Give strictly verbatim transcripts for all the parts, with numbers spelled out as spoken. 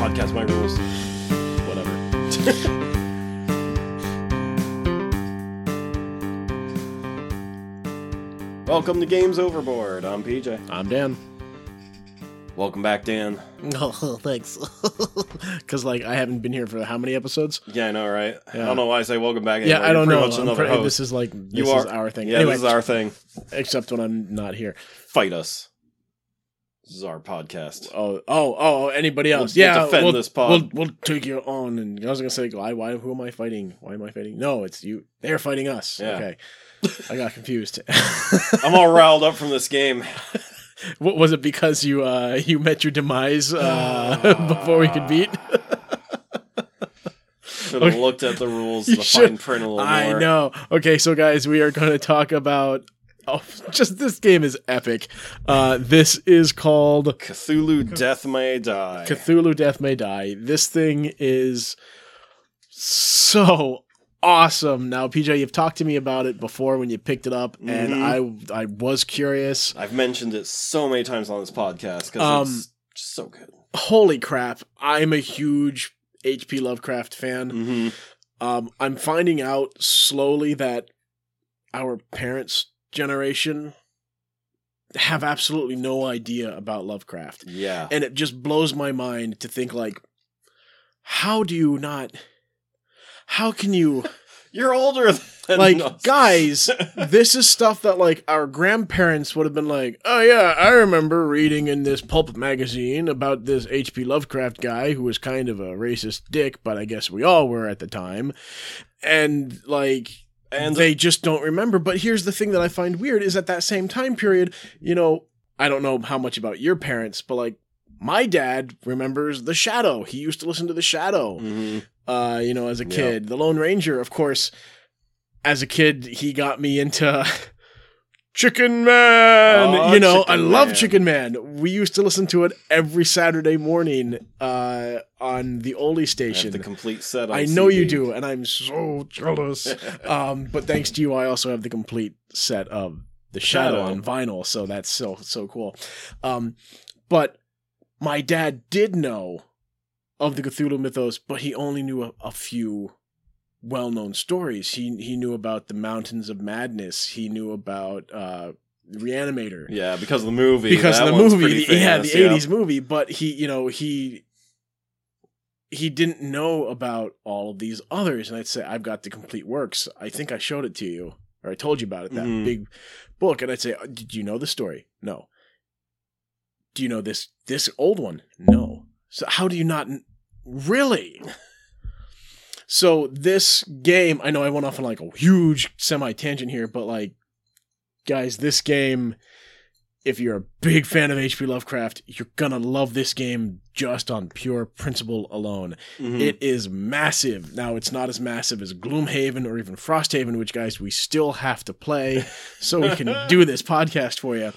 podcast my rules. Whatever. Welcome to Games Overboard. I'm P J. I'm Dan. Welcome back, Dan. Oh, thanks. Because, like, I haven't been here for how many episodes? Yeah, I know, right? Yeah. I don't know why I say welcome back. Anyway. Yeah, I don't know. Another pre- this is, like, this you are, is our thing. Yeah, anyway, this is our thing. Except when I'm not here. Fight us. This is our podcast. Oh, oh, oh! Anybody else? We'll, yeah, we'll defend we'll, this pod. We'll, we'll take you on. And I was gonna say, why? Why? Who am I fighting? Why am I fighting? No, it's you. They're fighting us. Yeah. Okay, I got confused. I'm all riled up from this game. What was it? Because you uh, you met your demise uh, before we could beat. Should have okay. looked at the rules, the should. fine print a little I more. I know. Okay, so guys, we are going to talk about. Oh, just this game is epic. Uh, this is called Cthulhu Death May Die. Cthulhu Death May Die. This thing is so awesome. Now, P J, you've talked to me about it before when you picked it up, and mm-hmm. I I was curious. I've mentioned it so many times on this podcast because um, it's just so good. Holy crap! I'm a huge H P Lovecraft fan. Mm-hmm. Um, I'm finding out slowly that our parents. Generation have absolutely no idea about Lovecraft. Yeah. And it just blows my mind to think, like, how do you not... How can you... You're older than Like, us. Guys, this is stuff that, like, our grandparents would have been like, oh, yeah, I remember reading in this pulp magazine about this H P Lovecraft guy who was kind of a racist dick, but I guess we all were at the time. And, like... And they just don't remember. But here's the thing that I find weird is at that same time period, you know, I don't know how much about your parents, but like my dad remembers The Shadow. He used to listen to The Shadow, mm-hmm. uh, you know, as a kid. Yep. The Lone Ranger, of course, as a kid, he got me into Chicken Man. Oh, you know, Chicken I love Man. Chicken Man. We used to listen to it every Saturday morning uh, on the Oldie station. I have the complete set. On I know C D. You do, and I'm so jealous. um, but thanks to you, I also have the complete set of The Shadow on vinyl. So that's so so cool. Um, but my dad did know of the Cthulhu mythos, but he only knew a, a few. Well-known stories. He he knew about the Mountains of Madness. He knew about uh, Reanimator. Yeah, because of the movie. Because that of the movie, the, yeah, famous, the yeah. eighties movie. But he, you know, he he didn't know about all of these others. And I'd say I've got the complete works. I think I showed it to you, or I told you about it. That mm-hmm. big book. And I'd say, did you know the story? No. Do you know this this old one? No. So how do you not really? So this game, I know I went off on like a huge semi-tangent here, but like, guys, this game, if you're a big fan of H P Lovecraft, you're gonna love this game just on pure principle alone. Mm-hmm. It is massive. Now, it's not as massive as Gloomhaven or even Frosthaven, which, guys, we still have to play so we can do this podcast for you.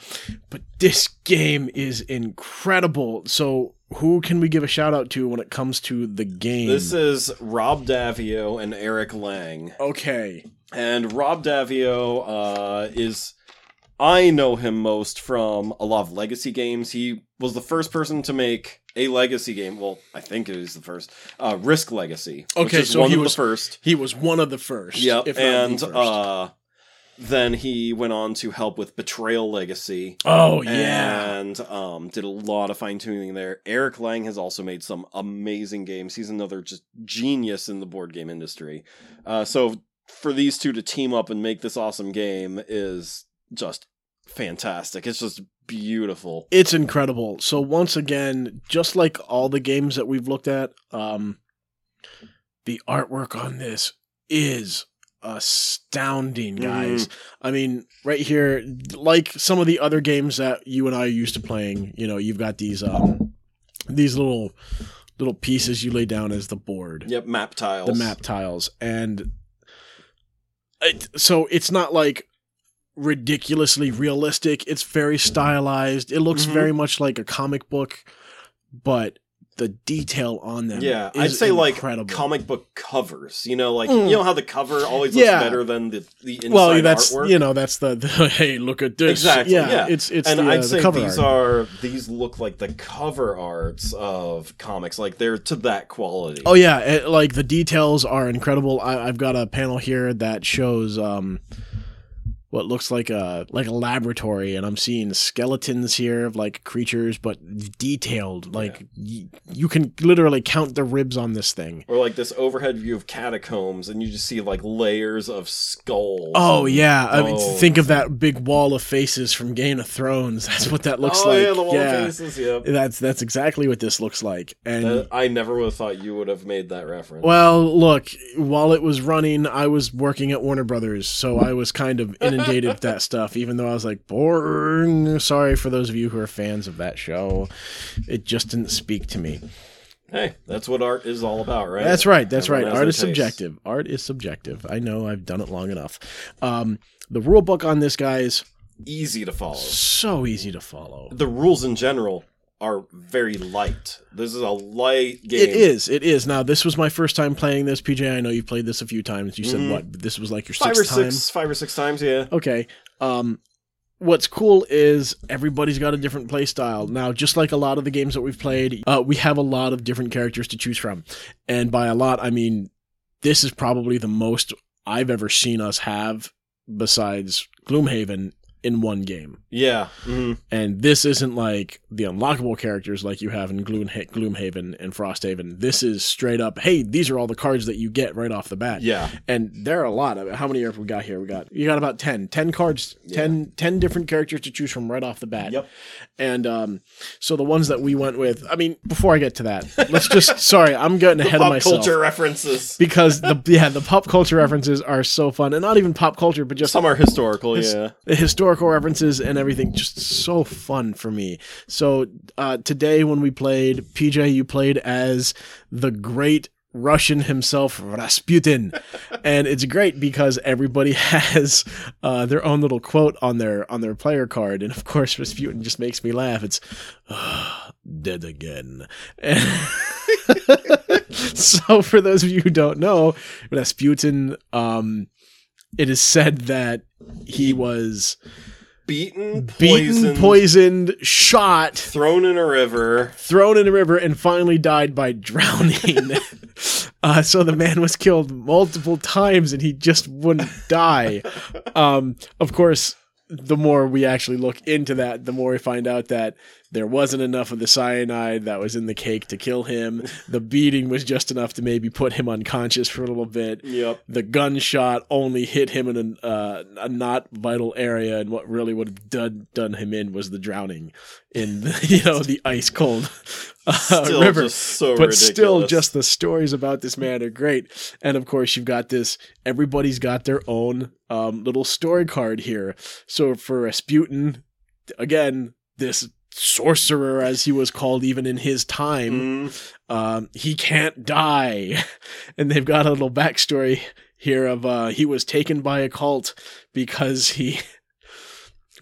But this game is incredible. So... Who can we give a shout out to when it comes to the game? This is Rob Daviau and Eric Lang. Okay. And Rob Daviau uh, is, I know him most from a lot of Legacy games. He was the first person to make a Legacy game. Well, I think it was the first. Uh, Risk Legacy. Okay, which is so one he of was the first. He was one of the first. Yep. If and not the first. Uh, then he went on to help with Betrayal Legacy. Oh, yeah. And um, did a lot of fine-tuning there. Eric Lang has also made some amazing games. He's another just genius in the board game industry. Uh, so for these two to team up and make this awesome game is just fantastic. It's just beautiful. It's incredible. So once again, just like all the games that we've looked at, um, the artwork on this is astounding, guys. Mm. I mean, right here, like some of the other games that you and I are used to playing, you know, you've got these um, these little little pieces you lay down as the board. Yep, map tiles. The map tiles. And it, so it's not like ridiculously realistic. It's very stylized. It looks mm-hmm. very much like a comic book, but the detail on them. Yeah, I'd say incredible. Like comic book covers. You know, like mm. you know how the cover always looks yeah. better than the the inside well, that's, artwork. You know, that's the, the hey, look at this. Exactly. Yeah, yeah. it's it's and the, I'd uh, say the cover these art. are these look like the cover arts of comics. Like they're to that quality. Oh yeah, it, like the details are incredible. I, I've got a panel here that shows. Um, What looks like a like a laboratory, and I'm seeing skeletons here of like creatures, but detailed. Like yeah. y- you can literally count the ribs on this thing. Or like this overhead view of catacombs, and you just see like layers of skulls. Oh yeah, bones. I mean, think of that big wall of faces from Game of Thrones. That's what that looks oh, like. Oh yeah, the wall yeah. of faces. Yep. That's that's exactly what this looks like. And that, I never would have thought you would have made that reference. Well, look, while it was running, I was working at Warner Brothers, so I was kind of in. Dated that stuff, even though I was like, boring. Sorry for those of you who are fans of that show. It just didn't speak to me. Hey, that's what art is all about, right? That's right. That's Everyone right. Art is taste. subjective. Art is subjective. I know I've done it long enough. Um, the rule book on this guy is easy to follow. So easy to follow. The rules in general are very light. This is a light game. It is. It is. Now, this was my first time playing this. P J, I know you've played this a few times. You said mm. what? This was like your sixth five or time? Six, five or six times, yeah. Okay. Um, what's cool is everybody's got a different play style. Now, just like a lot of the games that we've played, uh, we have a lot of different characters to choose from. And by a lot, I mean, this is probably the most I've ever seen us have besides Gloomhaven in one game. Yeah. Mm-hmm. And this isn't like the unlockable characters like you have in Gloom- Gloomhaven and Frosthaven. This is straight up, hey, these are all the cards that you get right off the bat. Yeah. And there are a lot. I mean, how many have we got here? We got, you got about ten. ten cards, yeah. ten, ten different characters to choose from right off the bat. Yep. And um, so the ones that we went with, I mean, before I get to that, let's just, sorry, I'm getting ahead of myself. Pop culture references. Because, the yeah, the pop culture references are so fun. And not even pop culture, but just. Some are historical, his, yeah. Historical. References and everything, just so fun for me. So uh, today when we played, P J, you played as the great Russian himself, Rasputin, and it's great because everybody has uh, their own little quote on their on their player card, and of course Rasputin just makes me laugh. It's oh, dead again. And so for those of you who don't know, Rasputin, um, it is said that he was beaten, beaten, poisoned, poisoned, shot, thrown in a river, thrown in a river, and finally died by drowning. uh, so the man was killed multiple times, and he just wouldn't die. Um, of course, the more we actually look into that, the more we find out that there wasn't enough of the cyanide that was in the cake to kill him. The beating was just enough to maybe put him unconscious for a little bit. Yep. The gunshot only hit him in an, uh, a not vital area, and what really would have done done him in was the drowning in the, you know the ice cold uh, river. So but ridiculous. Still, just the stories about this man are great. And of course, you've got this. Everybody's got their own um, little story card here. So for Rasputin, again, this. Sorcerer, as he was called even in his time, mm. um, he can't die. And they've got a little backstory here of uh, he was taken by a cult because he,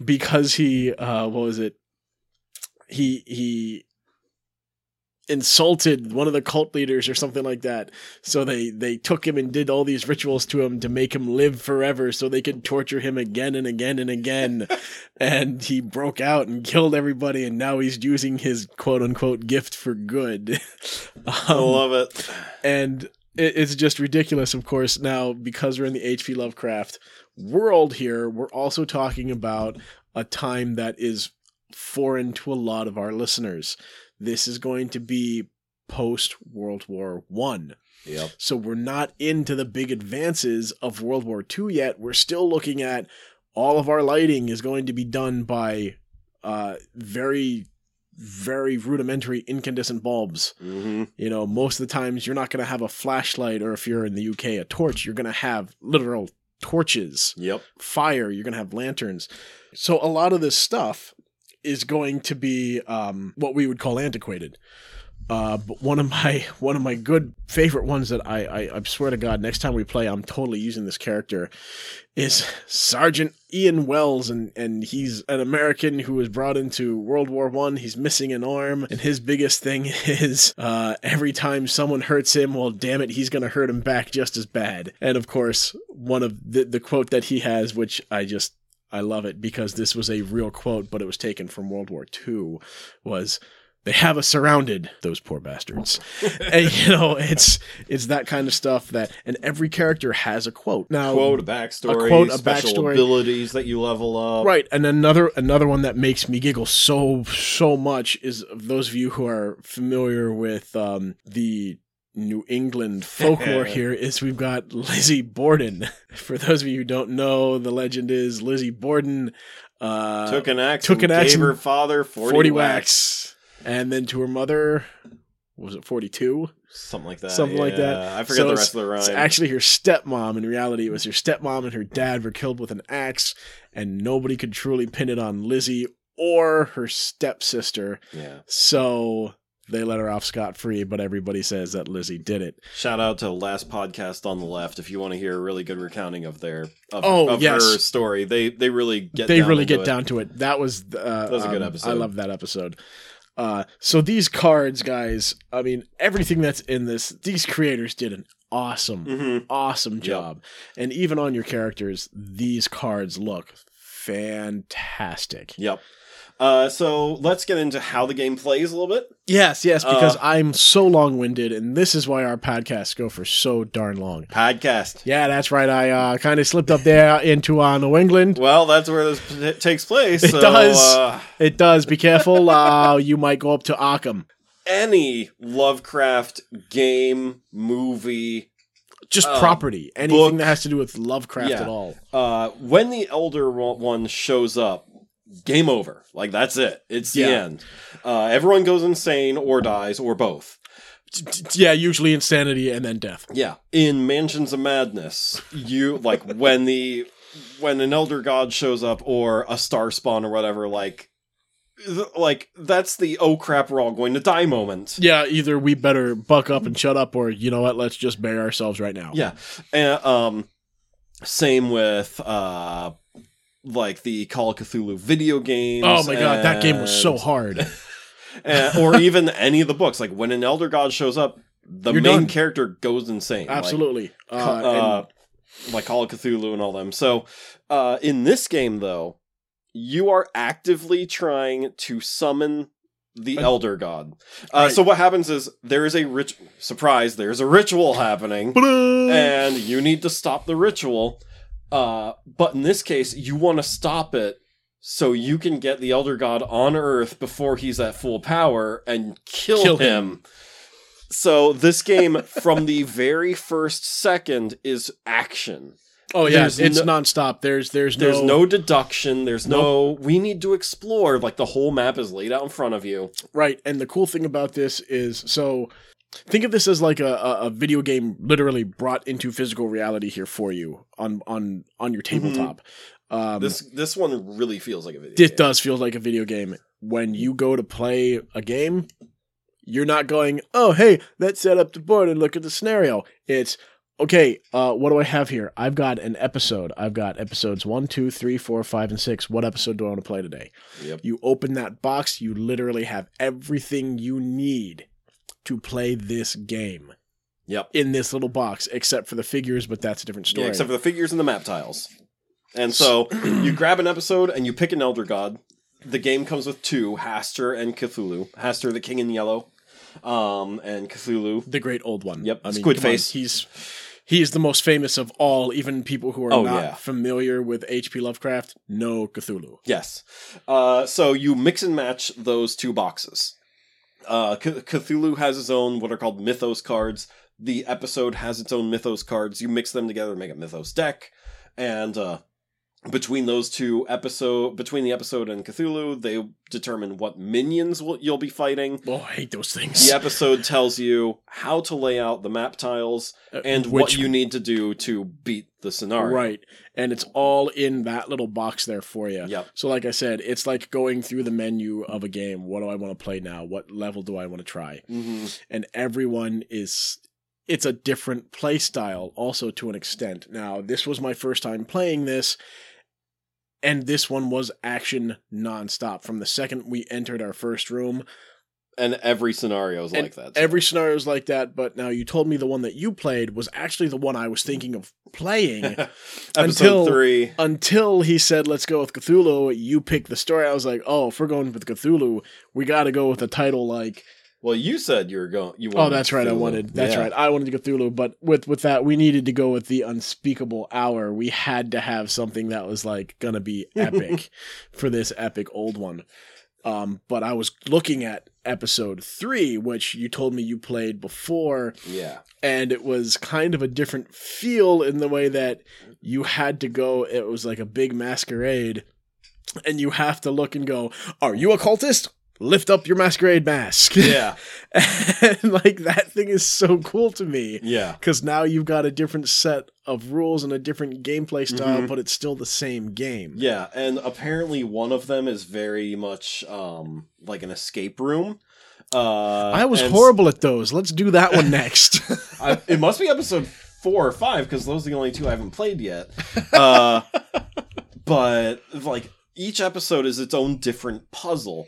because he, uh, what was it? He, he insulted one of the cult leaders or something like that. So they, they took him and did all these rituals to him to make him live forever so they could torture him again and again and again. And he broke out and killed everybody, and now he's using his quote-unquote gift for good. um, I love it. And it, it's just ridiculous, of course. Now, because we're in the H P. Lovecraft world here, we're also talking about a time that is foreign to a lot of our listeners. This is going to be post-World War One. Yep. So we're not into the big advances of World War Two yet. We're still looking at all of our lighting is going to be done by uh, very, very rudimentary incandescent bulbs. Mm-hmm. You know, most of the times you're not going to have a flashlight, or if you're in the U K, a torch. You're going to have literal torches. Yep. Fire. You're going to have lanterns. So a lot of this stuff is going to be um, what we would call antiquated. Uh, but one of my one of my good favorite ones that I, I I swear to God, next time we play, I'm totally using this character, is Sergeant Ian Wells, and and he's an American who was brought into World War One. He's missing an arm, and his biggest thing is uh, every time someone hurts him, well, damn it, he's gonna hurt him back just as bad. And of course, one of the the quote that he has, which I just I love it because this was a real quote, but it was taken from World War Two, was, "They have us surrounded, those poor bastards." And, you know, it's it's that kind of stuff that, and every character has a quote. Now, quote, a backstory, a quote, a special backstory, abilities that you level up. Right, and another another one that makes me giggle so so much is, those of you who are familiar with um, the New England folklore here, is we've got Lizzie Borden. For those of you who don't know, the legend is Lizzie Borden uh, took an axe took an and axe gave her father forty, forty whacks. whacks. And then to her mother, was it forty-two? Something like that. Something yeah. like that. I forget so the rest of the rhyme. It's actually her stepmom. In reality, it was her stepmom and her dad were killed with an axe, and nobody could truly pin it on Lizzie or her stepsister. Yeah. So they let her off scot-free, but everybody says that Lizzie did it. Shout out to Last Podcast on the Left if you want to hear a really good recounting of their of, oh, of yes. her story. They they really get they down really get it. down to it. That was uh, that was a good episode. Um, I love that episode. Uh, so these cards, guys, I mean, everything that's in this, these creators did an awesome, mm-hmm. awesome job. Yep. And even on your characters, these cards look fantastic. Yep. Uh, so let's get into how the game plays a little bit. Yes, yes, because uh, I'm so long-winded, and this is why our podcasts go for so darn long. Podcast. Yeah, that's right. I uh, kind of slipped up there into uh, New England. Well, that's where this p- takes place. It so, does. Uh... It does. Be careful. uh, you might go up to Arkham. Any Lovecraft game, movie, just um, property, anything book. That has to do with Lovecraft yeah. at all. Uh, when the Elder One shows up, game over. Like, that's it. It's the yeah. end. Uh, everyone goes insane or dies or both. Yeah, usually insanity and then death. Yeah. In Mansions of Madness, you, like, when the when an Elder God shows up or a star spawn or whatever, like, like that's the oh crap, we're all going to die moment. Yeah, either we better buck up and shut up, or, you know what, let's just bury ourselves right now. Yeah. And, um, same with... Uh, like the Call of Cthulhu video games. Oh my god, and, that game was so hard. and, or even any of the books. Like, when an Elder God shows up, the You're main done. character goes insane. Absolutely. Like, uh, uh, and... like Call of Cthulhu and all them. So, uh, in this game, though, you are actively trying to summon the uh, Elder God. Uh, right. So what happens is, there is a rit- surprise, there's a ritual happening, and you need to stop the ritual. Uh, but in this case, you want to stop it so you can get the Elder God on Earth before he's at full power and kill, kill him. him. So this game, from the very first second, is action. Oh yeah, there's it's no, nonstop. There's there's no, there's no deduction. There's no, no we need to explore. Like, the whole map is laid out in front of you. Right, and the cool thing about this is, so think of this as like a, a video game literally brought into physical reality here for you on on, on your tabletop. Mm-hmm. Um, this this one really feels like a video it game. It does feel like a video game. When you go to play a game, you're not going, oh, hey, let's set up the board and look at the scenario. It's, okay, uh, what do I have here? I've got an episode. I've got episodes one, two, three, four, five, and six. What episode do I want to play today? Yep. You open that box, you literally have everything you need to play this game. Yep. In this little box, except for the figures, but that's a different story. Yeah, except for the figures and the map tiles. And so, you grab an episode, and you pick an Elder God. The game comes with two, Hastur and Cthulhu. Hastur, the King in Yellow, um, and Cthulhu. The Great Old One. Yep, I mean, Squid Face. On. He's, he's the most famous of all, even people who are oh, not yeah. familiar with H P Lovecraft know Cthulhu. Yes. Uh, so, you mix and match those two boxes. Uh, C- Cthulhu has his own what are called mythos cards. The episode has its own mythos cards. You mix them together and make a mythos deck. And uh, between those two episode, between the episode and Cthulhu, they determine what minions will, you'll be fighting. Oh, I hate those things. The episode tells you how to lay out the map tiles uh, and which... what you need to do to beat the scenario. Right. And it's all in that little box there for you. Yep. So like I said, it's like going through the menu of a game. What do I want to play now? What level do I want to try? Mm-hmm. And everyone is... It's a different play style also to an extent. Now, this was my first time playing this, and this one was action nonstop. From the second we entered our first room... And every scenario is like that. So. Every scenario is like that, but now you told me the one that you played was actually the one I was thinking of playing. Episode until, three. Until he said, let's go with Cthulhu, you picked the story. I was like, oh, if we're going with Cthulhu, we gotta go with a title like... Well, you said you were going. You wanted oh, that's right. Cthulhu. I wanted. That's yeah. right. I wanted to go Cthulhu, but with with that, we needed to go with the Unspeakable Hour. We had to have something that was like gonna be epic for this epic old one. Um, but I was looking at episode three, which you told me you played before. Yeah, and it was kind of a different feel in the way that you had to go. It was like a big masquerade, and you have to look and go, "Are you a cultist? Lift up your masquerade mask." Yeah. And like that thing is so cool to me. Yeah. Because now you've got a different set of rules and a different gameplay style, mm-hmm. but it's still the same game. Yeah. And apparently one of them is very much um, like an escape room. Uh, I was horrible at those. Let's do that one next. I, it must be episode four or five because those are the only two I haven't played yet. Uh, but like each episode is its own different puzzle.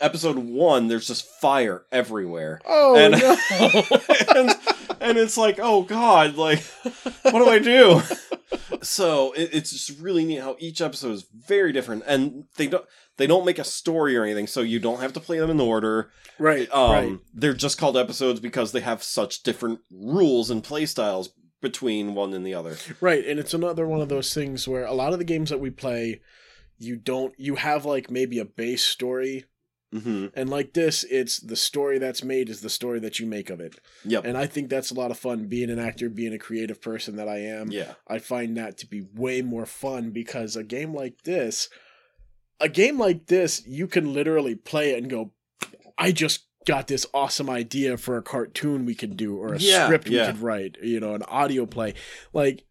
Episode one, there's just fire everywhere. Oh, and, no. and, and it's like, oh, God, like, what do I do? So it, it's just really neat how each episode is very different. And they don't they don't make a story or anything, so you don't have to play them in order. Right, um, right. They're just called episodes because they have such different rules and play styles between one and the other. Right, and it's another one of those things where a lot of the games that we play, you don't, you have, like, maybe a base story. Mm-hmm. And like this, it's the story that's made is the story that you make of it. Yep. And I think that's a lot of fun. Being an actor, being a creative person that I am, yeah. I find that to be way more fun because a game like this, a game like this, you can literally play it and go, I just got this awesome idea for a cartoon we could do or a yeah, script yeah. we could write, you know, an audio play. Like,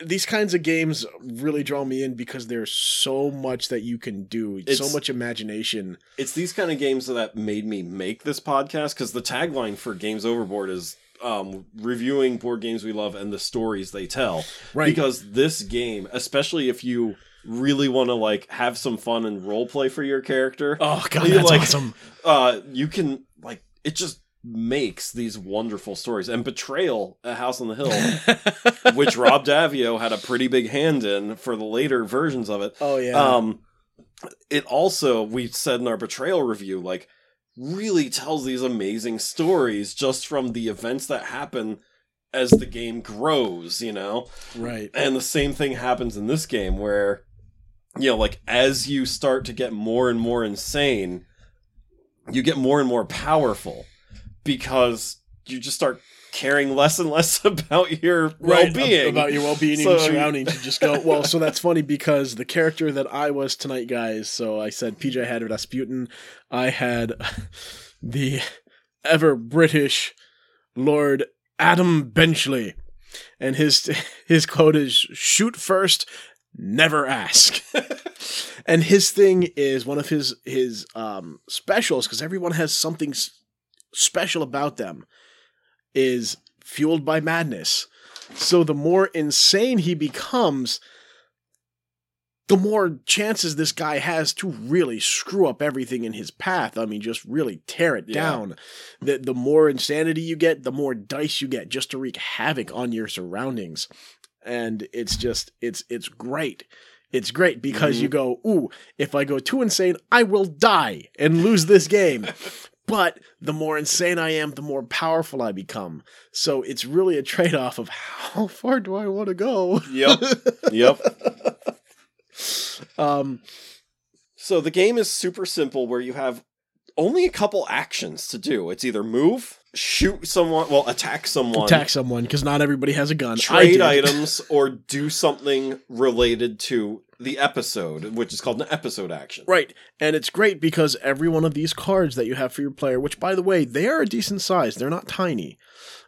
these kinds of games really draw me in because there's so much that you can do. It's, so much imagination. It's these kind of games that made me make this podcast because the tagline for Games Overboard is um, reviewing board games we love and the stories they tell. Right. Because this game, especially if you really want to like have some fun and role play for your character. Oh, God, you, that's like, awesome. Uh, you can, like, it just... makes these wonderful stories. And Betrayal, A House on the Hill, which Rob Daviau had a pretty big hand in for the later versions of it. Oh, yeah. Um, it also, we said in our Betrayal review, like, really tells these amazing stories just from the events that happen as the game grows, you know? Right. And the same thing happens in this game where, you know, like, as you start to get more and more insane, you get more and more powerful. Because you just start caring less and less about your right, well-being. About your well-being so, and your surroundings. You just go, well, so that's funny because the character that I was tonight, guys, so I said P J had Rasputin. I had the ever-British Lord Adam Benchley. And his his quote is, shoot first, never ask. And his thing is one of his, his um, specials, because everyone has something... special about them is fueled by madness. So the more insane he becomes, the more chances this guy has to really screw up everything in his path. I mean, just really tear it yeah. down. The, the more insanity you get, the more dice you get just to wreak havoc on your surroundings. And it's just, it's, it's great. It's great because mm-hmm. you go, ooh, if I go too insane, I will die and lose this game. But the more insane I am, the more powerful I become. So it's really a trade-off of how far do I want to go? Yep. Yep. um, so the game is super simple where you have only a couple actions to do. It's either move, shoot someone, well, attack someone. Attack someone, because not everybody has a gun. Trade items, or do something related to the episode, which is called an episode action. Right, and it's great because every one of these cards that you have for your player, which, by the way, they are a decent size. They're not tiny.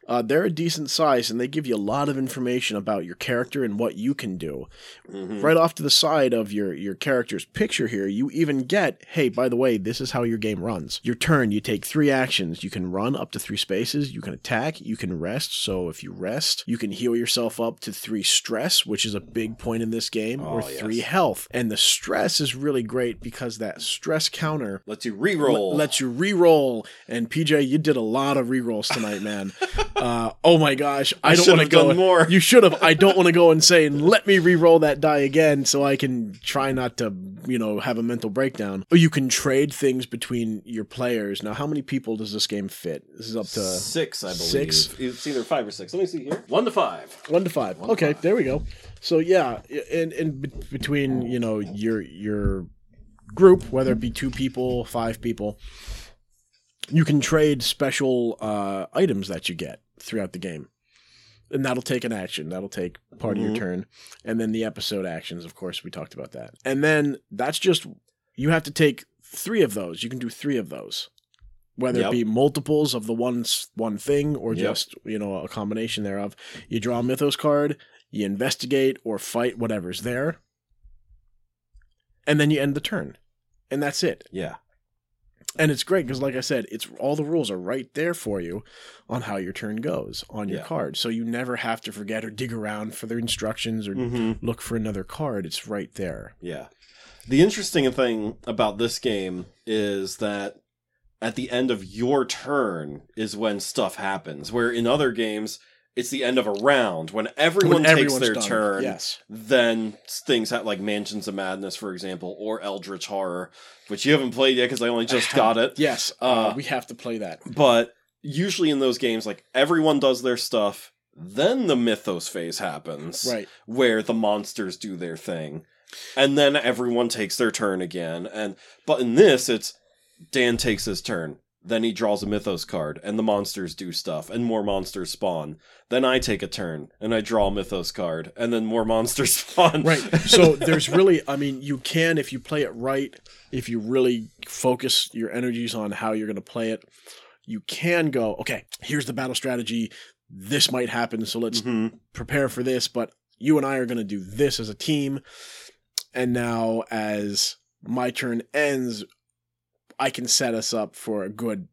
Uh, they're a decent size, and they give you a lot of information about your character and what you can do. Mm-hmm. Right off to the side of your, your character's picture here, you even get, hey, by the way, this is how your game runs. Your turn, you take three actions. You can run up to three spaces. You can attack. You can rest. So if you rest, you can heal yourself up to three stress, which is a big point in this game, oh, or three yes. health. And the stress is really great because that stress counter lets you re-roll. L- lets you re-roll. And P J, you did a lot of re-rolls tonight, man. Uh, oh my gosh, I, I don't want to go more. You should have. I don't want to go insane. Let me re-roll that die again so I can try not to, you know, have a mental breakdown. Or you can trade things between your players. Now, how many people does this game fit? This is up to six, I believe. Six? It's either five or six. Let me see here. One to five. One to five. One okay, to five. There we go. So yeah, and and be- between, you know, your your group, whether it be two people, five people, you can trade special uh, items that you get throughout the game. And that'll take an action. That'll take part mm-hmm. of your turn. And then the episode actions, of course, we talked about that. And then that's just, you have to take three of those. You can do three of those. Whether yep. it be multiples of the one, one thing or yep. just, you know, a combination thereof. You draw a Mythos card, you investigate or fight whatever's there. And then you end the turn. And that's it. Yeah. And it's great because, like I said, it's all the rules are right there for you on how your turn goes on your yeah. card. So you never have to forget or dig around for the instructions or mm-hmm. look for another card. It's right there. Yeah. The interesting thing about this game is that at the end of your turn is when stuff happens, where in other games, it's the end of a round. When everyone when takes their done. turn, yes. then things have, like Mansions of Madness, for example, or Eldritch Horror, which you haven't played yet because I only just I got it. Yes, uh, uh, we have to play that. But usually in those games, like everyone does their stuff, then the Mythos phase happens, right? Where the monsters do their thing, and then everyone takes their turn again. And but in this, it's Dan takes his turn. Then he draws a Mythos card, and the monsters do stuff, and more monsters spawn. Then I take a turn, and I draw a Mythos card, and then more monsters spawn. Right. So there's really, I mean, you can, if you play it right, if you really focus your energies on how you're going to play it, you can go, okay, here's the battle strategy. This might happen, so let's mm-hmm. prepare for this. But you and I are going to do this as a team. And now as my turn ends, I can set us up for a good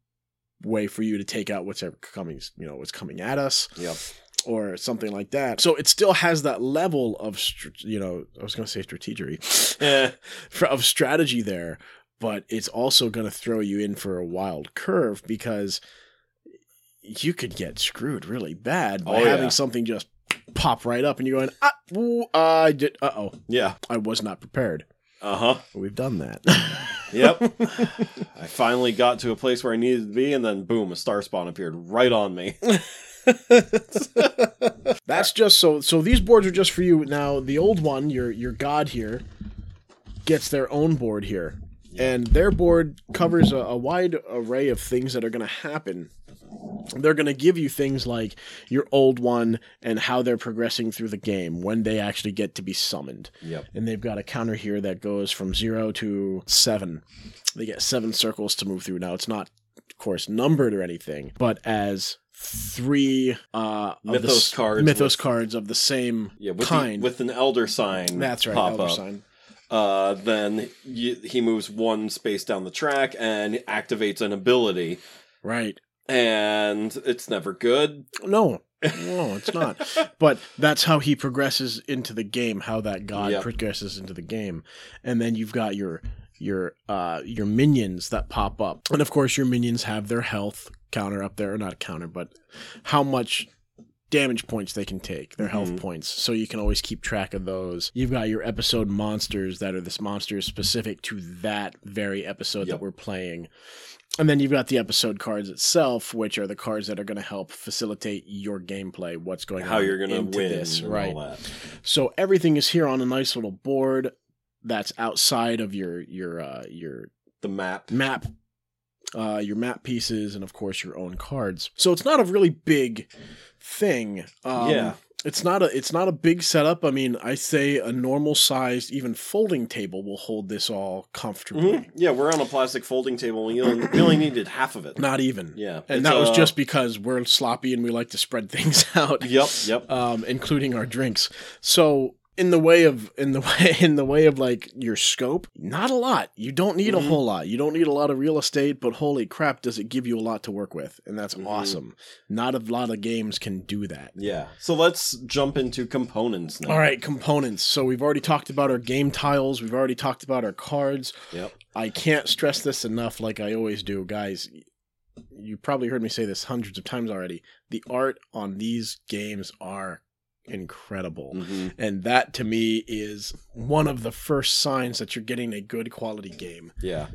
way for you to take out what's coming, you know, what's coming at us, yep. or something like that. So it still has that level of, you know, I was going to say strategery, yeah. of strategy there, but it's also going to throw you in for a wild curve because you could get screwed really bad by oh, having yeah. something just pop right up and you're going, ah, ooh, I did, uh-oh. Yeah. I was not prepared. Uh-huh. We've done that. Yep. I finally got to a place where I needed to be, and then boom, a star spawn appeared right on me. That's just so so these boards are just for you. Now the old one, your your god here, gets their own board here. Yep. And their board covers a, a wide array of things that are gonna happen. They're going to give you things like your old one and how they're progressing through the game, when they actually get to be summoned. Yep. And they've got a counter here that goes from zero to seven. They get seven circles to move through. Now, it's not, of course, numbered or anything, but as three uh, Mythos, the, cards, mythos with, cards of the same yeah, with kind. The, with an elder sign. That's right, pop elder up. sign. Uh, then you, he moves one space down the track and activates an ability. Right. And it's never good. No, no, it's not. But that's how he progresses into the game, how that god yep. progresses into the game. And then you've got your your uh, your minions that pop up. And, of course, your minions have their health counter up there. Or not counter, but how much damage points they can take, their mm-hmm. health points. So you can always keep track of those. You've got your episode monsters that are this monster specific to that very episode yep. that we're playing. And then you've got the episode cards itself, which are the cards that are going to help facilitate your gameplay, what's going How on you're gonna into win this, right? All that. So everything is here on a nice little board that's outside of your your uh, your the map map uh, your map pieces, and of course your own cards. So it's not a really big thing. Um, yeah. It's not a it's not a big setup. I mean, I say a normal sized, even folding table will hold this all comfortably. Mm-hmm. Yeah, we're on a plastic folding table, and you only, we only needed half of it. Not even. Yeah, and that uh, was just because we're sloppy and we like to spread things out. Yep, yep. Um, including our drinks. So in the way of in the way in the way of like your scope, not a lot. You don't need mm-hmm. a whole lot. You don't need a lot of real estate, but holy crap, does it give you a lot to work with, and that's mm-hmm. awesome. Not a lot of games can do that. Yeah. So let's jump into components now. All right, components. So we've already talked about our game tiles. We've already talked about our cards. Yep. I can't stress this enough, like I always do, guys. You probably heard me say this hundreds of times already. The art on these games are incredible. Mm-hmm. And that to me is one of the first signs that you're getting a good quality game. Yeah.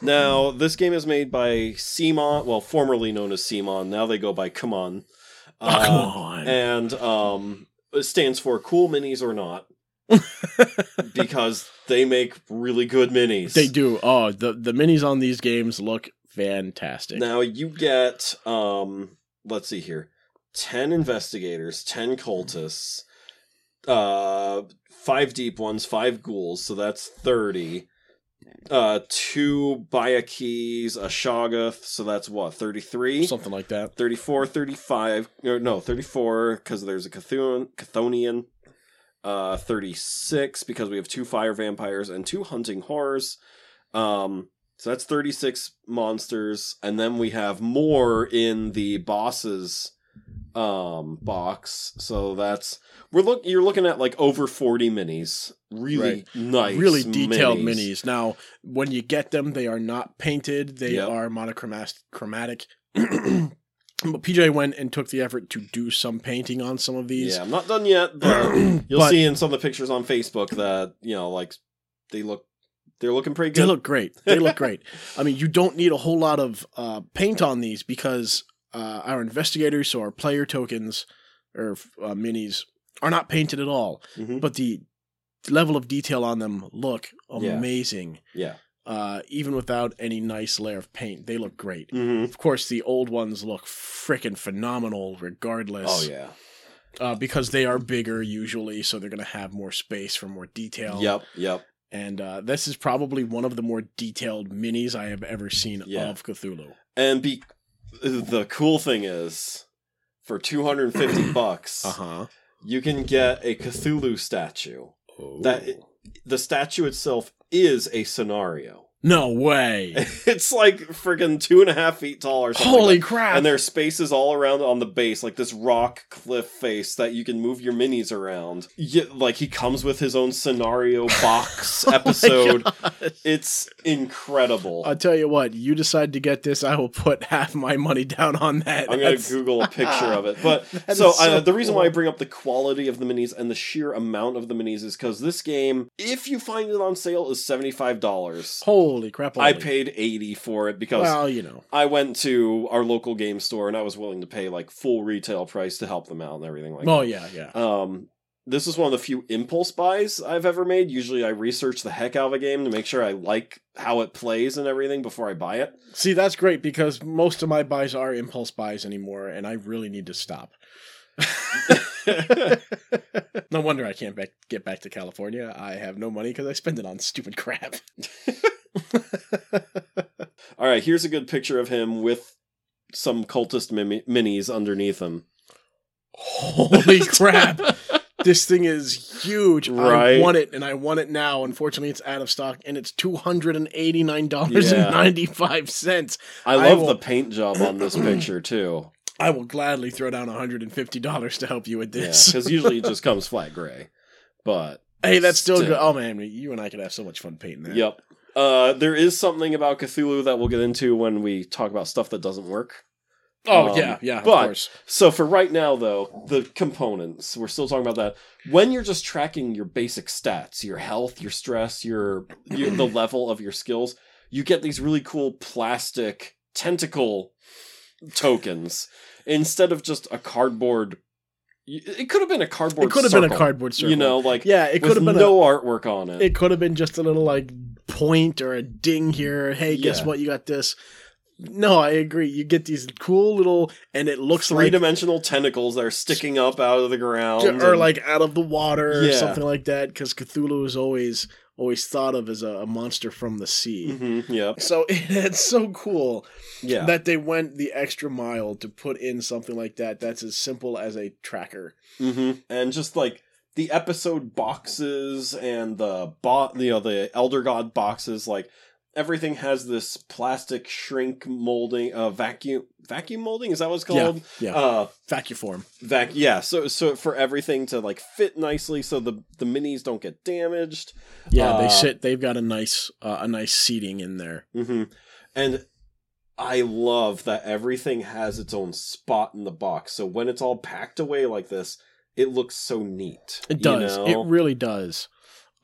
Now, this game is made by Simon, well, formerly known as Simon. Now they go by Come On. Uh, oh, come on. And um, it stands for Cool Minis or Not. Because they make really good minis. They do. Oh, the, the minis on these games look fantastic. Now, you get, um, let's see here. ten investigators, ten cultists, uh, five deep ones, five ghouls, so that's thirty. Uh, two Bayakis, a Shoggoth, so that's what, thirty-three? Something like that. thirty-four, thirty-five, or no, thirty-four, because there's a Cthon- Chthonian. Uh, thirty-six, because we have two fire vampires and two hunting horrors. Um... So that's thirty-six monsters, and then we have more in the bosses um, box. So that's we're look you're looking at like over forty minis, really right. nice, really detailed minis. minis. Now, when you get them, they are not painted; they yep. are monochromatic. But P J went and took the effort to do some painting on some of these. Yeah, I'm not done yet, but you'll but, see in some of the pictures on Facebook that you know, like they look. They're looking pretty good. They look great. They look great. I mean, you don't need a whole lot of uh, paint on these because uh, our investigators, so our player tokens or uh, minis, are not painted at all. Mm-hmm. But the level of detail on them look amazing. Yeah. yeah. Uh, even without any nice layer of paint, they look great. Mm-hmm. Of course, the old ones look freaking phenomenal regardless. Oh, yeah. Uh, because they are bigger usually, so they're going to have more space for more detail. Yep, yep. And uh, this is probably one of the more detailed minis I have ever seen yeah. of Cthulhu. And be- the cool thing is, for two hundred fifty bucks, uh-huh. you can get a Cthulhu statue. Oh. That it, the statue itself is a scenario. No way! It's like freaking two and a half feet tall or something. Holy like crap! And there's spaces all around on the base, like this rock cliff face that you can move your minis around. You, like he comes with his own scenario box episode. Oh, it's incredible. I'll tell you what, you decide to get this, I will put half my money down on that. I'm going to Google a picture of it. But so, so I, the reason cool. why I bring up the quality of the minis and the sheer amount of the minis is because this game, if you find it on sale, is seventy-five dollars. Holy Holy crap. Holy. I paid eighty for it because well, you know. I went to our local game store and I was willing to pay like full retail price to help them out and everything like oh, that. Oh, yeah, yeah. Um, this is one of the few impulse buys I've ever made. Usually I research the heck out of a game to make sure I like how it plays and everything before I buy it. See, that's great because most of my buys are impulse buys anymore and I really need to stop. No wonder I can't back, get back to California. I have no money because I spend it on stupid crap. All right, here's a good picture of him with some cultist mini- minis underneath him. Holy crap! This thing is huge. Right? I want it, and I want it now. Unfortunately, it's out of stock, and it's two hundred eighty-nine dollars and ninety-five cents. Yeah. I love I will... the paint job on this picture, too. I will gladly throw down one hundred fifty dollars to help you with this. Because yeah, usually it just comes flat gray. But hey, that's still, still good. Oh, man, you and I could have so much fun painting that. Yep. Uh, there is something about Cthulhu that we'll get into when we talk about stuff that doesn't work. Oh, um, yeah, yeah, but, of course. So for right now, though, the components, we're still talking about that. When you're just tracking your basic stats, your health, your stress, your, your the level of your skills, you get these really cool plastic tentacle tokens instead of just a cardboard. It could have been a cardboard circle. It could have circle, been a cardboard circle. You know, like, yeah, it could have been no a, artwork on it. It could have been just a little, like, point or a ding here. Hey, guess yeah. what? You got this. No, I agree. You get these cool little, and it looks like three-dimensional tentacles that are sticking up out of the ground, or and, like out of the water, yeah. or something like that. Because Cthulhu is always always thought of as a, a monster from the sea. Mm-hmm, yeah. So it, it's so cool, yeah. that they went the extra mile to put in something like that. That's as simple as a tracker, mm-hmm. and just like the episode boxes and the bo- you know, the Elder God boxes, like. Everything has this plastic shrink molding, uh, vacuum, vacuum molding. Is that what it's called? Yeah. yeah. Uh, Vacuform. Vac. Yeah. So, so for everything to like fit nicely, so the, the minis don't get damaged. Yeah. Uh, they sit, they've got a nice, uh, a nice seating in there. Mm-hmm. And I love that everything has its own spot in the box. So when it's all packed away like this, it looks so neat. It does. You know? It really does.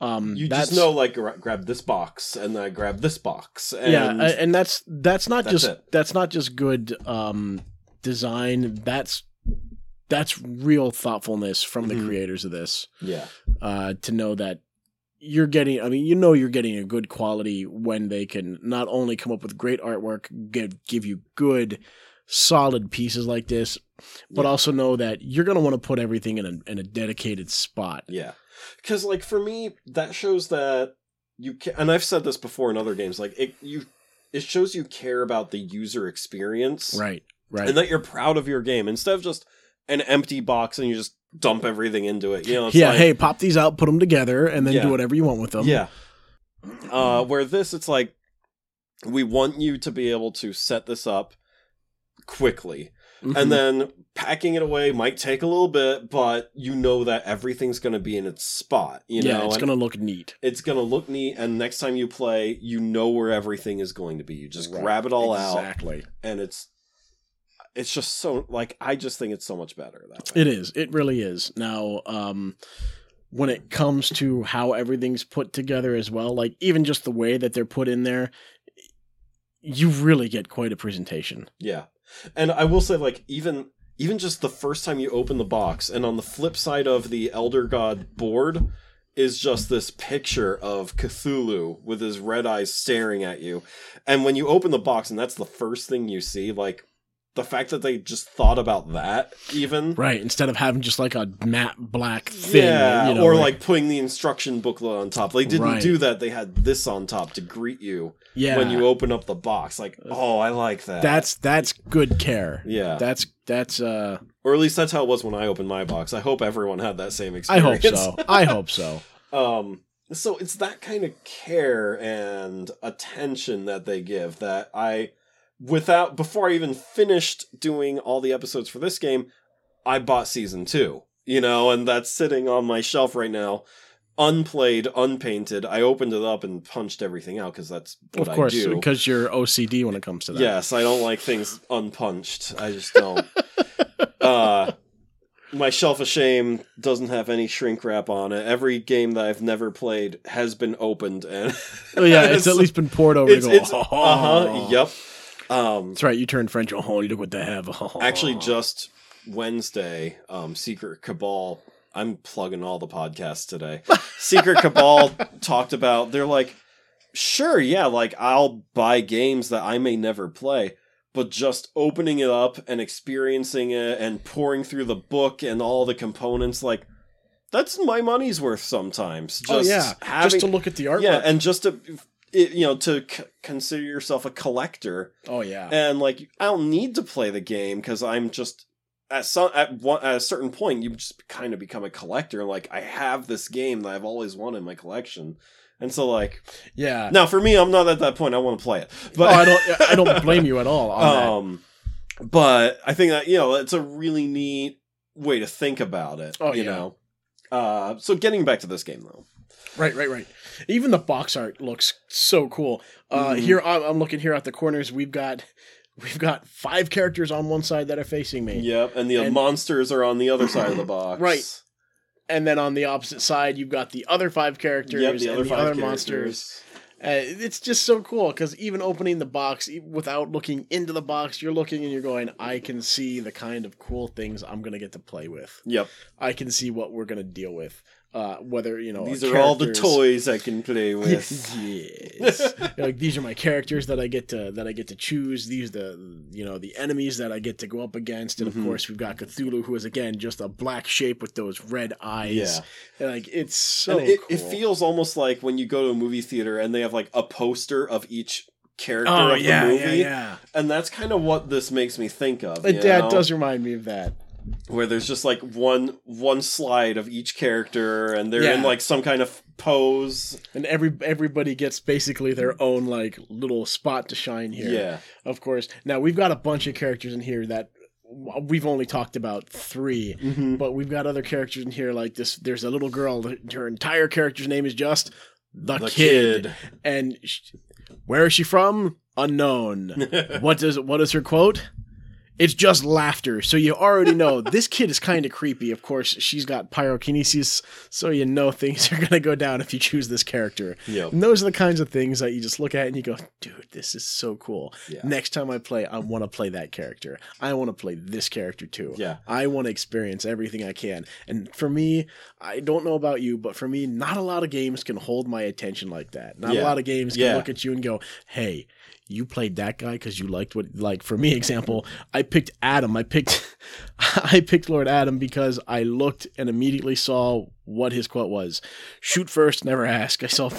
Um, you just know, like, gra- grab this box, and then I grab this box. And yeah, and that's that's not that's just it. that's not just good um, design. That's that's real thoughtfulness from mm-hmm. the creators of this. Yeah, uh, to know that you're getting. I mean, you know, you're getting a good quality when they can not only come up with great artwork, give give you good, solid pieces like this, but yeah. also know that you're going to want to put everything in a in a dedicated spot. Yeah. Because, like, for me, that shows that you can, and I've said this before in other games, like, it you, it shows you care about the user experience. Right, right. And that you're proud of your game. Instead of just an empty box and you just dump everything into it. You know, it's yeah, like, hey, pop these out, put them together, and then yeah. do whatever you want with them. Yeah. Uh, where this, it's like, we want you to be able to set this up quickly. Mm-hmm. And then packing it away might take a little bit, but you know that everything's going to be in its spot. You yeah, know? it's going to look neat. It's going to look neat, and next time you play, you know where everything is going to be. You just right. grab it all exactly. out. Exactly. And it's it's just so, like, I just think it's so much better that way. It is. It really is. Now, um, when it comes to how everything's put together as well, like, even just the way that they're put in there, you really get quite a presentation. Yeah. And I will say, like, even even just the first time you open the box, and on the flip side of the Elder God board is just this picture of Cthulhu with his red eyes staring at you. And when you open the box, and that's the first thing you see, like, the fact that they just thought about that, even. Right, instead of having just, like, a matte black thing. Yeah, you know, or, like, like, putting the instruction booklet on top. They didn't right. do that. They had this on top to greet you. Yeah. When you open up the box, like, oh, I like that. That's that's good care. Yeah. That's that's uh or at least that's how it was when I opened my box. I hope everyone had that same experience. I hope so. I hope so. Um so it's that kind of care and attention that they give that I without before I even finished doing all the episodes for this game, I bought season two, you know, and that's sitting on my shelf right now. Unplayed, unpainted. I opened it up and punched everything out because that's what I do. Of course, because you're O C D when it comes to that. Yes, I don't like things unpunched. I just don't. uh, my shelf of shame doesn't have any shrink wrap on it. Every game that I've never played has been opened. And oh, yeah, it's, it's at least been poured over. It's, it's, oh. Uh-huh, yep. Um, that's right, you turned French. Oh, you look what they have. Oh. Actually, just Wednesday, um, Secret Cabal... I'm plugging all the podcasts today. Secret Cabal talked about, they're like, sure, yeah, like, I'll buy games that I may never play, but just opening it up and experiencing it and pouring through the book and all the components, like, that's my money's worth sometimes. Just oh, yeah. Having, just to look at the artwork. Yeah, and just to... It, you know, to c- consider yourself a collector. Oh, yeah. And, like, I don't need to play the game because I'm just... At some at, one, at a certain point, you just kind of become a collector. Like, I have this game that I've always wanted in my collection, and so like, yeah. Now for me, I'm not at that point. I want to play it, but oh, I don't. I don't blame you at all. On um, that. But I think that you know it's a really neat way to think about it. Oh, you yeah. know. Uh, so getting back to this game though. Right, right, right. Even the box art looks so cool. Uh, mm-hmm. Here, I'm looking here at the corners. We've got. We've got five characters on one side that are facing me. Yep, and the and, monsters are on the other side of the box. Right. And then on the opposite side, you've got the other five characters yep, the other and the other monsters. Uh, it's just so cool, because even opening the box, without looking into the box, you're looking and you're going, I can see the kind of cool things I'm going to get to play with. Yep. I can see what we're going to deal with. Uh, whether, you know, these are all the toys I can play with. Yes, like these are my characters that I get to that I get to choose. These are the, you know, the enemies that I get to go up against, and mm-hmm. of course we've got Cthulhu, who is again just a black shape with those red eyes. Yeah, and, like it's so. And it, cool. it feels almost like when you go to a movie theater and they have like a poster of each character oh, of yeah, the movie, yeah, yeah. and that's kind of what this makes me think of. That does remind me of that. Where there's just like one one slide of each character, and they're yeah. in like some kind of pose, and every everybody gets basically their own like little spot to shine here. Yeah, of course. Now we've got a bunch of characters in here that we've only talked about three, mm-hmm. but we've got other characters in here like this. There's a little girl. Her entire character's name is just the, the kid. kid, and she, where is she from? Unknown. What does what is her quote? It's just laughter, so you already know. This kid is kind of creepy. Of course, she's got pyrokinesis, so you know things are going to go down if you choose this character. Yep. And those are the kinds of things that you just look at and you go, dude, this is so cool. Yeah. Next time I play, I want to play that character. I want to play this character too. Yeah. I want to experience everything I can. And for me, I don't know about you, but for me, not a lot of games can hold my attention like that. Not yeah. a lot of games can yeah. look at you and go, hey, you played that guy because you liked what, like for me, example, I picked Adam. I picked, I picked Lord Adam because I looked and immediately saw what his quote was. Shoot first, never ask. I saw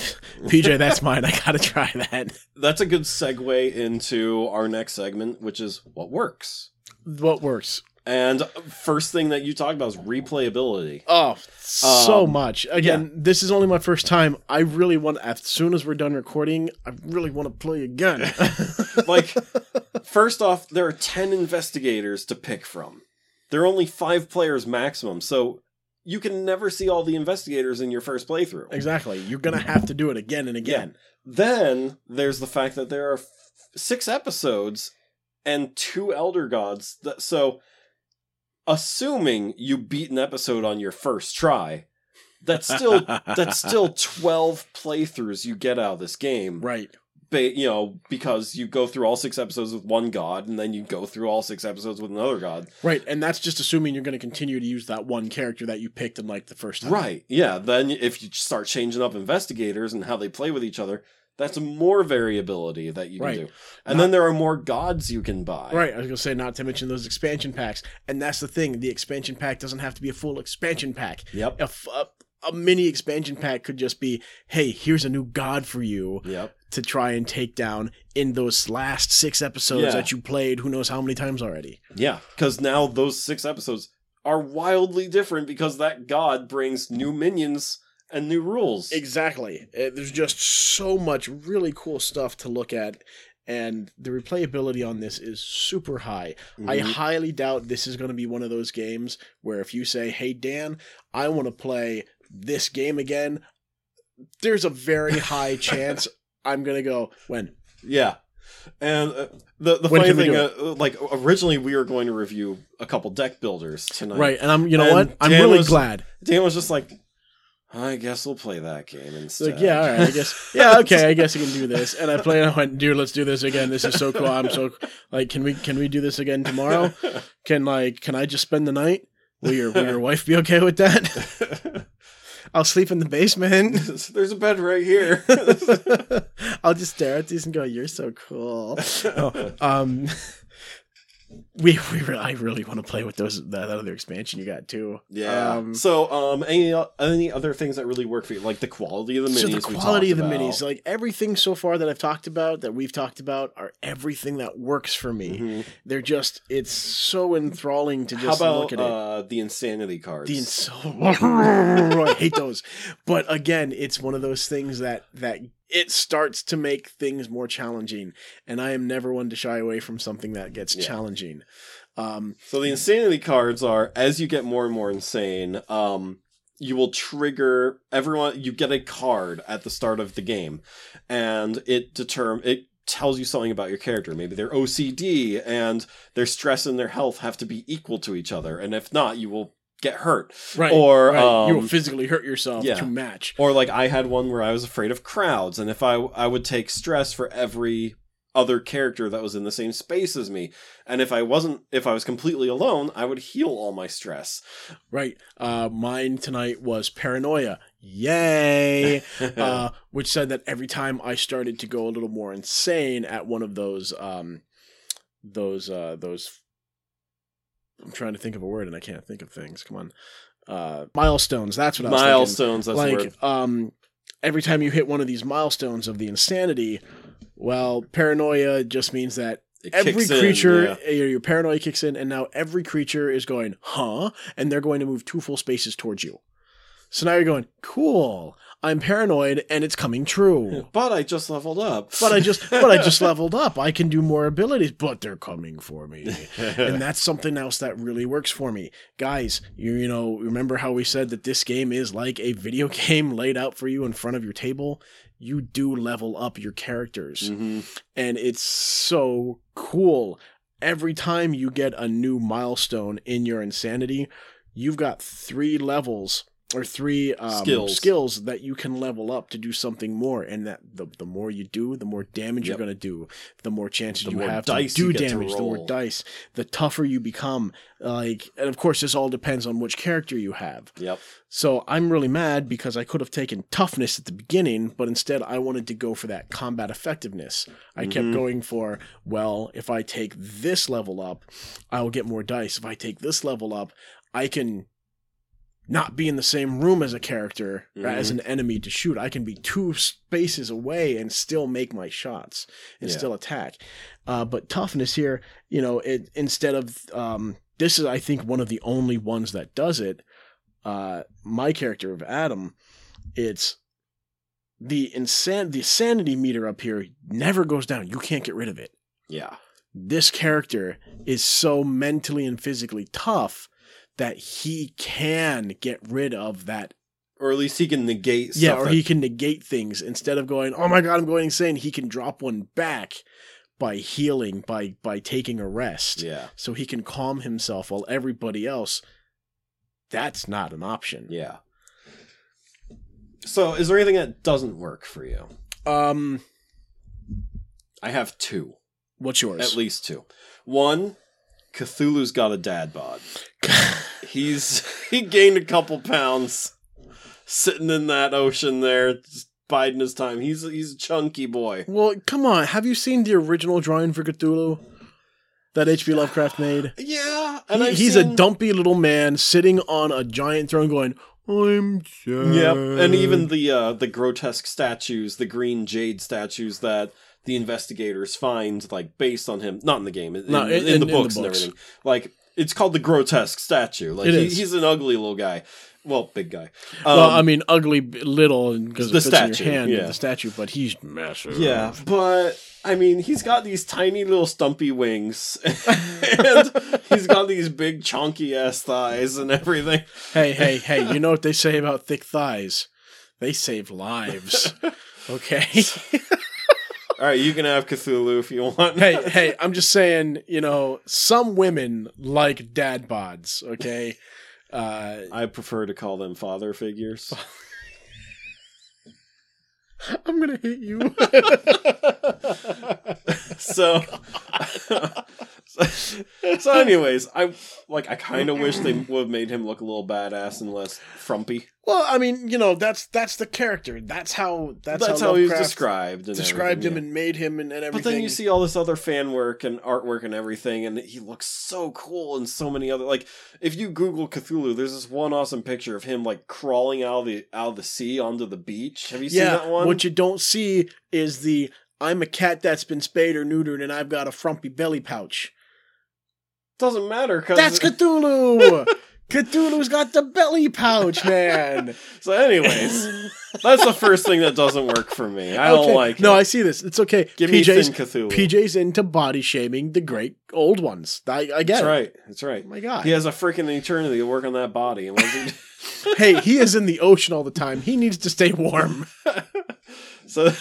P J, that's mine. I got to try that. That's a good segue into our next segment, which is what works. What works. And first thing that you talk about is replayability. Oh, so um, much. Again, yeah. this is only my first time. I really want, as soon as we're done recording, I really want to play again. Like, first off, there are ten investigators to pick from. There are only five players maximum, so you can never see all the investigators in your first playthrough. Exactly. You're going to have to do it again and again. Yeah. Then there's the fact that there are f- six episodes and two Elder Gods. That, so... assuming you beat an episode on your first try, that's still that's still twelve playthroughs you get out of this game, right? Ba- you know, because you go through all six episodes with one god, and then you go through all six episodes with another god, right? And that's just assuming you're going to continue to use that one character that you picked in like the first time, right? Yeah. Then if you start changing up investigators and how they play with each other, that's more variability that you can right. do. And not, then there are more gods you can buy. Right. I was going to say, not to mention those expansion packs. And that's the thing. The expansion pack doesn't have to be a full expansion pack. Yep. A, a, a mini expansion pack could just be, hey, here's a new god for you yep. to try and take down in those last six episodes yeah. that you played who knows how many times already. Yeah. Because now those six episodes are wildly different because that god brings new minions and new rules. Exactly. It, there's just so much really cool stuff to look at, and the replayability on this is super high. Mm-hmm. I highly doubt this is going to be one of those games where if you say, hey, Dan, I want to play this game again, there's a very high chance I'm going to go, when? Yeah. And uh, the the when funny thing, uh, like originally we were going to review a couple deck builders tonight. Right, and I'm you know and what? I'm Dan really was, glad. Dan was just like, I guess we'll play that game instead. Like, yeah, all right, I guess. Yeah, okay, I guess we can do this. And I played and I went, dude, let's do this again. This is so cool. I'm so, like, can we can we do this again tomorrow? Can, like, can I just spend the night? Will your, will your wife be okay with that? I'll sleep in the basement. There's a bed right here. I'll just stare at these and go, you're so cool. Oh, um... We we re- I really want to play with those that other expansion you got too. Yeah. Um, so um, any any other things that really work for you, like the quality of the minis? So the quality of the about. minis, like everything so far that I've talked about, that we've talked about, are everything that works for me. Mm-hmm. They're just it's so enthralling to just How about, look at it. Uh, the insanity cards. The ins- I hate those, but again, it's one of those things that that. It starts to make things more challenging, and I am never one to shy away from something that gets yeah. challenging. Um, so the insanity cards are, as you get more and more insane, um, you will trigger everyone. You get a card at the start of the game, and it determ- it tells you something about your character. Maybe their O C D and their stress and their health have to be equal to each other, and if not, you will get hurt. Right. Or right. Um, you will physically hurt yourself yeah. to match. Or like I had one where I was afraid of crowds, and if I I would take stress for every other character that was in the same space as me. And if I wasn't, if I was completely alone, I would heal all my stress. Right. Uh, mine tonight was paranoia. Yay. uh, which said that every time I started to go a little more insane at one of those, um, those, uh, those, I'm trying to think of a word and I can't think of things. Come on. Uh, milestones. That's what I was thinking. Milestones. That's the word. Like, um, every time you hit one of these milestones of the insanity, well, paranoia just means that it every creature, in, yeah. your paranoia kicks in, and now every creature is going, huh? And they're going to move two full spaces towards you. So now you're going, cool, I'm paranoid and it's coming true. But I just leveled up. But I just but I just leveled up. I can do more abilities, but they're coming for me. And that's something else that really works for me. Guys, you you know, remember how we said that this game is like a video game laid out for you in front of your table? You do level up your characters. Mm-hmm. And it's so cool. Every time you get a new milestone in your insanity, you've got three levels or three um, skills. skills that you can level up to do something more. And that the, the more you do, the more damage yep. you're going to do, the more chances the you more have dice to do damage, to the more dice, the tougher you become. Like, and of course, this all depends on which character you have. Yep. So I'm really mad because I could have taken toughness at the beginning, but instead I wanted to go for that combat effectiveness. I mm-hmm. kept going for, well, if I take this level up, I will get more dice. If I take this level up, I can not be in the same room as a character, mm-hmm. as an enemy to shoot. I can be two spaces away and still make my shots and yeah. still attack. Uh, but toughness here, you know, it instead of um, this is, I think, one of the only ones that does it. Uh, my character of Adam, it's the insan- the sanity meter up here never goes down. You can't get rid of it. Yeah. This character is so mentally and physically tough that he can get rid of that. Or at least he can negate stuff. Yeah, or that... he can negate things. Instead of going, oh my God, I'm going insane, he can drop one back by healing, by by taking a rest. Yeah. So he can calm himself while everybody else, that's not an option. Yeah. So is there anything that doesn't work for you? Um, I have two. What's yours? At least two. One, Cthulhu's got a dad bod. He's he gained a couple pounds sitting in that ocean there, just biding his time. He's he's a chunky boy. Well, come on. Have you seen the original drawing for Cthulhu that H P Lovecraft made? Yeah, and he, he's seen... a dumpy little man sitting on a giant throne, going, "I'm sad." Yep, and even the uh, the grotesque statues, the green jade statues that the investigators find, like, based on him, not in the game, in, no, in, in, in, the, books in the books and everything. Like, it's called the grotesque statue. Like, he, he's an ugly little guy. Well, big guy. Um, well, I mean, ugly, little, because it fits in your hand, yeah. the statue, but he's massive. Yeah, but, I mean, he's got these tiny little stumpy wings, and he's got these big chonky-ass thighs and everything. Hey, hey, hey, you know what they say about thick thighs? They save lives. Okay? All right, you can have Cthulhu if you want. Hey, hey, I'm just saying, you know, some women like dad bods, okay? Uh, I prefer to call them father figures. I'm going to hit you. so, so anyways, I like I kind of wish they would have made him look a little badass and less frumpy. Well, I mean, you know, that's that's the character. That's how that's, that's how, how he's described and described him yeah. and made him and, and everything. But then you see all this other fan work and artwork and everything, and he looks so cool and so many other, like, if you Google Cthulhu, there's this one awesome picture of him, like, crawling out of the out of the sea onto the beach. Have you yeah, seen that one? What you don't see is the I'm a cat that's been spayed or neutered and I've got a frumpy belly pouch. Doesn't matter, cause that's Cthulhu. Cthulhu's got the belly pouch, man. So anyways, that's the first thing that doesn't work for me. I okay. don't like no, it. No, I see this. It's okay. Give P J's, me thin Cthulhu. P J's into body shaming the great old ones. I, I get that's it. That's right. That's right. Oh my God. He has a freaking eternity to work on that body. And he... Hey, he is in the ocean all the time. He needs to stay warm. So,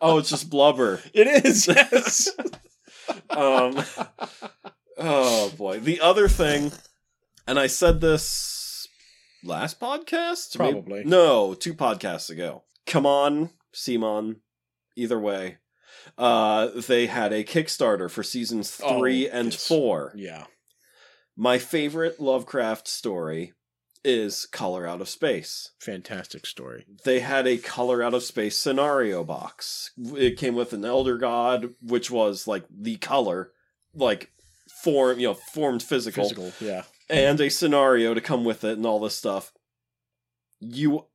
oh, it's just blubber. It is, yes. um, oh, boy. The other thing... And I said this last podcast? Probably. Maybe, no, two podcasts ago. Come on, Simon. Either way. Uh, they had a Kickstarter for seasons three oh, and four. Yeah. My favorite Lovecraft story is Color Out of Space. Fantastic story. They had a Color Out of Space scenario box. It came with an Elder God, which was like the color, like form, you know, formed physical. Physical, yeah. And a scenario to come with it and all this stuff. You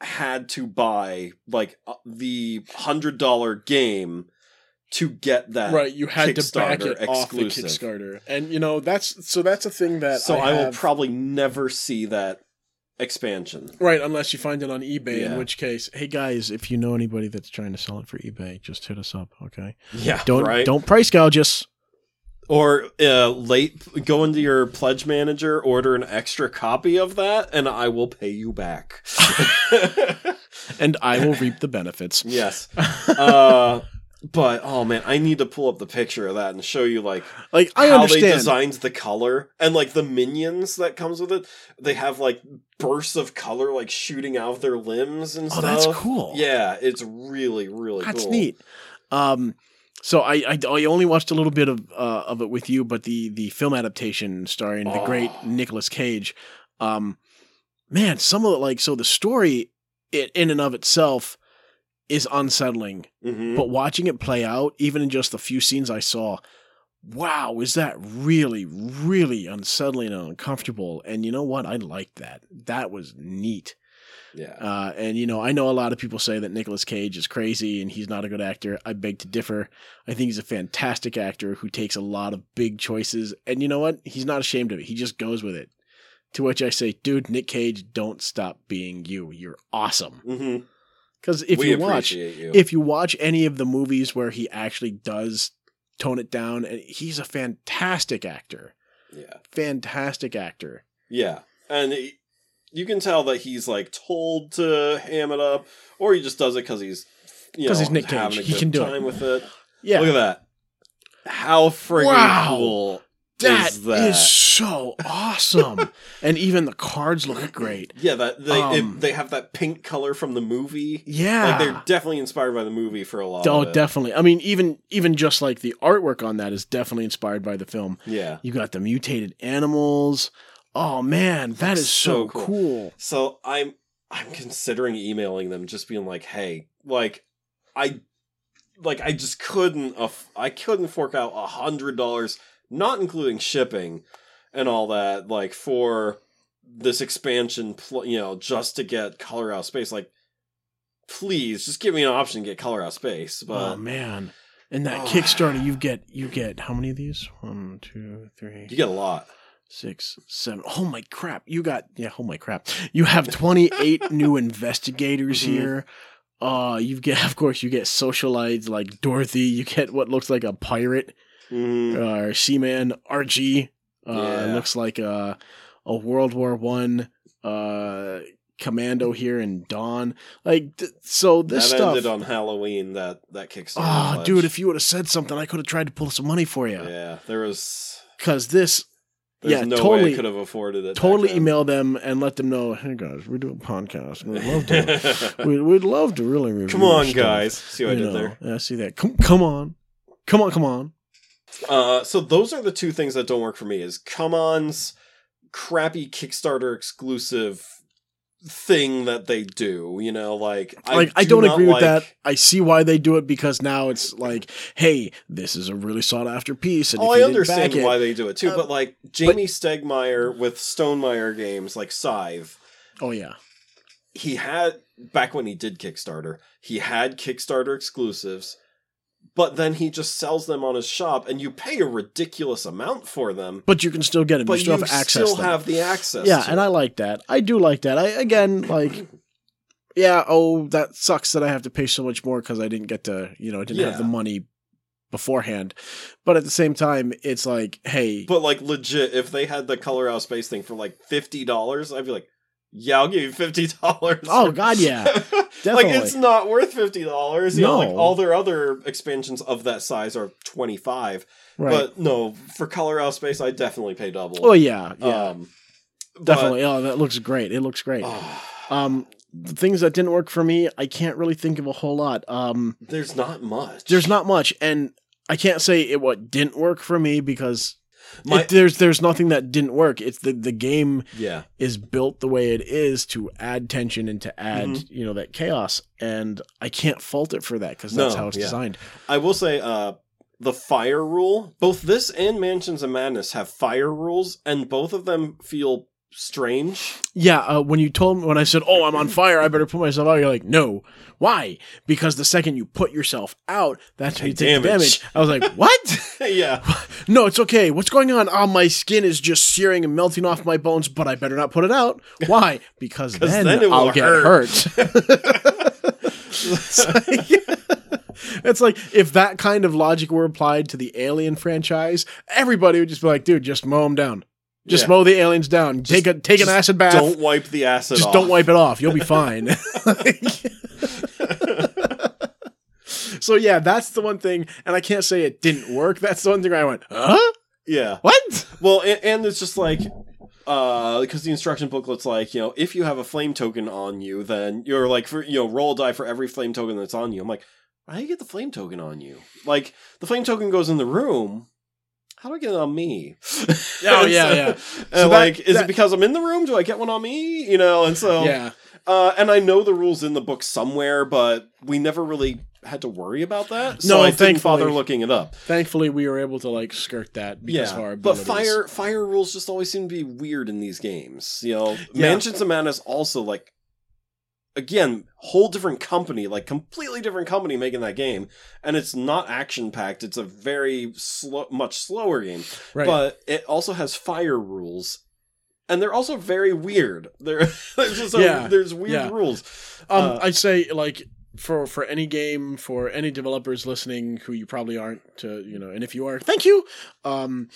had to buy like the one hundred dollars game to get that. Right, you had to back it exclusive. Off the Kickstarter. And you know, that's so that's a thing that So I, I have... will probably never see that expansion. Right, unless you find it on eBay, yeah. In which case, hey guys, if you know anybody that's trying to sell it for eBay, just hit us up, okay? Yeah, don't right? don't price gouge us. Or uh, late, go into your pledge manager, order an extra copy of that, and I will pay you back. And I will reap the benefits. Yes. Uh, but, oh man, I need to pull up the picture of that and show you like, like I how understand. They designed the color and like the minions that comes with it. They have like bursts of color like shooting out of their limbs and oh, stuff. Oh, that's cool. Yeah, it's really, really that's cool. That's neat. Um... So I, I, I only watched a little bit of uh, of it with you, but the the film adaptation starring oh. the great Nicolas Cage, um, man, some of it like so the story it, in and of itself is unsettling, mm-hmm. but watching it play out, even in just the few scenes I saw, wow, is that really really unsettling and uncomfortable? And you know what? I liked that. That was neat. Yeah, uh, and you know, I know a lot of people say that Nicolas Cage is crazy and he's not a good actor. I beg to differ. I think he's a fantastic actor who takes a lot of big choices, and you know what? He's not ashamed of it. He just goes with it. To which I say, dude, Nick Cage, don't stop being you. You're awesome. Mm-hmm. Because if we you watch, you. if you watch any of the movies where he actually does tone it down, and he's a fantastic actor. Yeah, fantastic actor. Yeah, and. He- You can tell that he's like told to ham it up, or he just does it because he's, you know, he's Nick having Cage. A good he can do time it. With it. Yeah, look at that! How friggin' wow. cool that is that! That is so awesome, and even the cards look great. Yeah, that they um, it, they have that pink color from the movie. Yeah, like they're definitely inspired by the movie for a lot. Oh, of it. Definitely. I mean, even even just like the artwork on that is definitely inspired by the film. Yeah, you got the mutated animals. Oh man, that That's is so, so cool. cool. So I'm I'm considering emailing them, just being like, "Hey, like, I, like, I just couldn't, aff- I couldn't fork out a hundred dollars, not including shipping and all that, like for this expansion, pl- you know, just to get Color Out Space. Like, please, just give me an option to get Color Out Space." But, oh man, and that oh. Kickstarter, you get you get how many of these? One, two, three. You get a lot. Six, seven. Oh my crap. You got, yeah, oh my crap. You have twenty-eight new investigators mm-hmm. here. Uh, you get, of course, you get socialites like Dorothy. You get what looks like a pirate mm-hmm. uh, or seaman. R G uh, yeah. looks like a, a World War One uh, commando here in Dawn. Like, th- so this that stuff. That ended on Halloween, that, that Kickstarter. Oh, pledge. Dude, if you would have said something, I could have tried to pull some money for you. Yeah, there was. Because this. There's yeah, no totally, way I could have afforded it. Totally email them and let them know, hey, guys, we're doing podcasts. We'd love to. we'd, we'd love to really review Come on, stuff. Guys. See what you I did know. There? Yeah, see that. Come, come on. Come on, come on. Uh, so those are the two things that don't work for me is Come On's crappy Kickstarter exclusive thing that they do. You know, like... I, like, do I don't agree with like... that. I see why they do it because now it's like, hey, this is a really sought-after piece. And oh, I understand why it, they do it too, uh, but like Jamie but... Stegmaier with Stonemaier Games, like Scythe. Oh, yeah. He had, back when he did Kickstarter, he had Kickstarter exclusives, but then he just sells them on his shop and you pay a ridiculous amount for them. But you can still get it. But you still, you have, access still have the access. Yeah. To and it. I like that. I do like that. I, again, like, yeah. Oh, that sucks that I have to pay so much more. Cause I didn't get to, you know, I didn't yeah. have the money beforehand, but at the same time, it's like, hey, but like legit, if they had the Color Out Space thing for like fifty dollars, I'd be like, yeah, I'll give you fifty dollars. Oh, God, yeah. Definitely. Like, it's not worth fifty dollars. You no. know, like, all their other expansions of that size are twenty-five dollars. Right. But, no, for Color Out Space, I definitely pay double. Oh, yeah, yeah. Um, definitely. But, oh, that looks great. It looks great. Oh, Um, the things that didn't work for me, I can't really think of a whole lot. Um, there's not much. There's not much, and I can't say it what didn't work for me because My- it, there's there's nothing that didn't work. It's the the game yeah. is built the way it is to add tension and to add mm-hmm. you know that chaos, and I can't fault it for that because that's no, how it's yeah. designed. I will say. Uh, The fire rule, both this and Mansions of Madness have fire rules, and both of them feel strange. Yeah, uh, when you told me, when I said, oh, I'm on fire, I better put myself out, you're like, no. Why? Because the second you put yourself out, that's how you take damage. damage. I was like, what? yeah. No, it's okay. What's going on? Oh, my skin is just searing and melting off my bones, but I better not put it out. Why? Because then, then it will I'll hurt. get hurt. It's like, yeah. It's like if that kind of logic were applied to the Alien franchise, everybody would just be like, dude, just mow them down. Just yeah. mow the aliens down. Just, take a take an acid bath. Don't wipe the acid just off. Just don't wipe it off. You'll be fine. So yeah, that's the one thing, and I can't say it didn't work. That's the one thing where I went, huh? Yeah. What? Well, and, and it's just like Uh, because the instruction booklet's like, you know, if you have a flame token on you, then you're like, for, you know, roll a die for every flame token that's on you. I'm like, how do you get the flame token on you? Like, the flame token goes in the room. How do I get it on me? Oh, yeah, yeah. So and that, like, is that... it because I'm in the room? Do I get one on me? You know, and so... Yeah. Uh, and I know the rules in the book somewhere, but we never really had to worry about that. So no, I didn't bother looking it up. Thankfully, we were able to like skirt that. Because yeah, our but fire fire rules just always seem to be weird in these games. You know, yeah. Mansions of Madness also like again whole different company, like completely different company making that game, and it's not action packed. It's a very slow, much slower game, right. But it also has fire rules. And they're also very weird. They're, there's just a, yeah, there's weird yeah. rules. Um, uh, I'd say, like, for, for any game, for any developers listening, who you probably aren't, to, you know, and if you are, thank you. Um,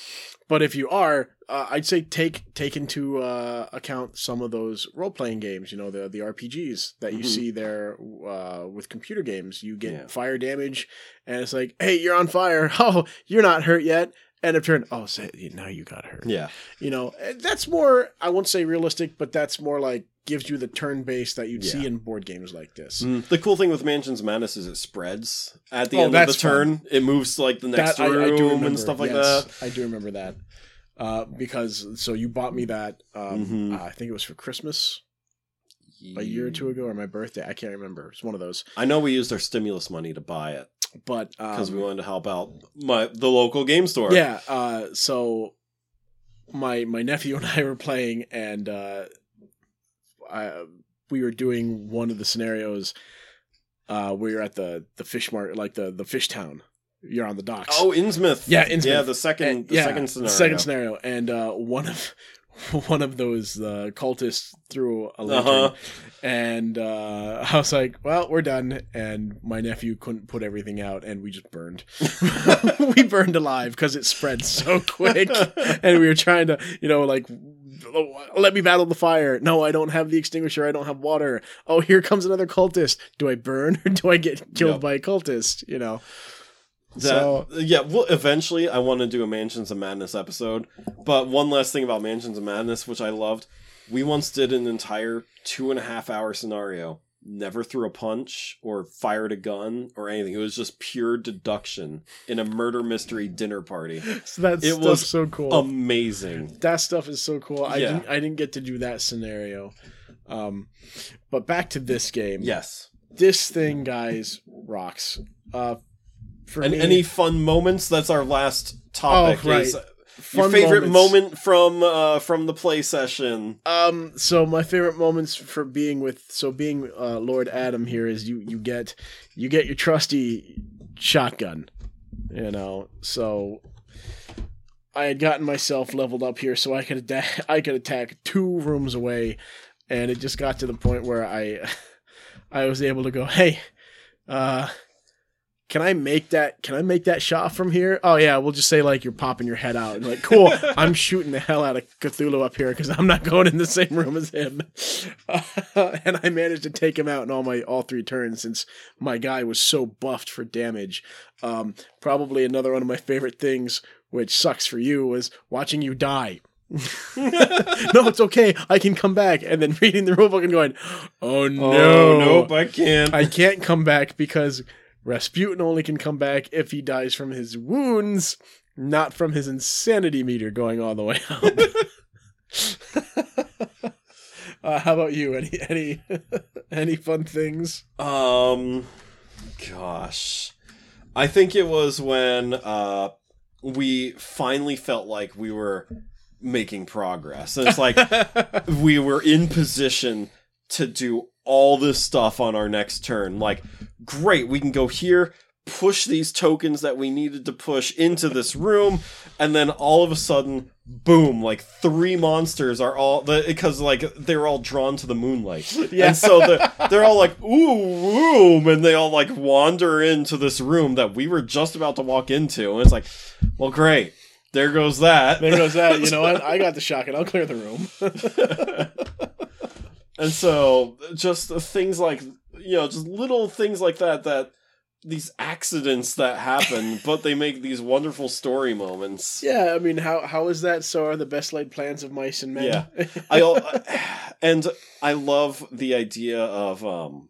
but if you are, uh, I'd say take take into uh, account some of those role playing games. You know, the the R P Gs that you mm-hmm. see there uh, with computer games. You get yeah. fire damage, and it's like, hey, you're on fire. Oh, you're not hurt yet. And if you're, oh, say, now you got hurt. Yeah. You know, that's more, I won't say realistic, but that's more like gives you the turn base that you'd yeah. see in board games like this. Mm. The cool thing with Mansions of Madness is it spreads at the oh, end of the turn. Fun. It moves to like the next that, room I, I do remember, and stuff like yes, that. I do remember that. Uh, because, so you bought me that, um, mm-hmm. uh, I think it was for Christmas a year or two ago or my birthday. I can't remember. It's one of those. I know we used our stimulus money to buy it. But because um, we wanted to help out my the local game store. Yeah. Uh, so my my nephew and I were playing, and uh, I, we were doing one of the scenarios uh, where you're at the, the fish market, like the, the fish town. You're on the docks. Oh, Innsmouth. Yeah, Innsmouth. Yeah, the second and, the yeah, second scenario. Second scenario, and uh, one of one of those uh, cultists threw a lantern, uh-huh. and uh, I was like, well, we're done, and my nephew couldn't put everything out, and we just burned. We burned alive, because it spread so quick, and we were trying to, you know, like, let me battle the fire. No, I don't have the extinguisher, I don't have water. Oh, here comes another cultist. Do I burn, or do I get killed yep. by a cultist, you know? That, so yeah, well, eventually I want to do a Mansions of Madness episode, but one last thing about Mansions of Madness, which I loved. We once did an entire two and a half hour scenario, never threw a punch or fired a gun or anything. It was just pure deduction in a murder mystery dinner party. So that it stuff was so cool, amazing. That stuff is so cool. I yeah. didn't, I didn't get to do that scenario, um, but back to this game. Yes, this thing, guys, rocks. Uh, For and me. Any fun moments? That's our last topic. Oh, right. Is your favorite moments. moment from uh, from the play session? Um, so my favorite moments for being with so being uh, Lord Adam here is you you get you get your trusty shotgun, you know. So I had gotten myself leveled up here, so I could attack, I could attack two rooms away, and it just got to the point where I I was able to go, hey. Uh, Can I make that? Can I make that shot from here? Oh yeah, we'll just say like you're popping your head out and like, cool. I'm shooting the hell out of Cthulhu up here because I'm not going in the same room as him. Uh, and I managed to take him out in all my all three turns since my guy was so buffed for damage. Um, probably another one of my favorite things, which sucks for you, was watching you die. No, it's okay. I can come back. And then reading the rulebook and going, oh no, oh, nope, I can't. I can't come back because Rasputin only can come back if he dies from his wounds, not from his insanity meter going all the way up. Uh, how about you? Any any any fun things? Um, gosh, I think it was when uh we finally felt like we were making progress. And it's like we were in position to do all this stuff on our next turn. Like, great, we can go here, push these tokens that we needed to push into this room, and then all of a sudden, boom, like three monsters are all, because like they're all drawn to the moonlight. Yeah. And so they're, they're all like, ooh, ooh, and they all like wander into this room that we were just about to walk into. And it's like, well, great. There goes that. There goes that. You know what? I got the shotgun. I'll clear the room. And so just things like, you know, just little things like that, that these accidents that happen, but they make these wonderful story moments. Yeah, I mean, how how is that? So are the best laid plans of mice and men. Yeah. I And I love the idea of, um,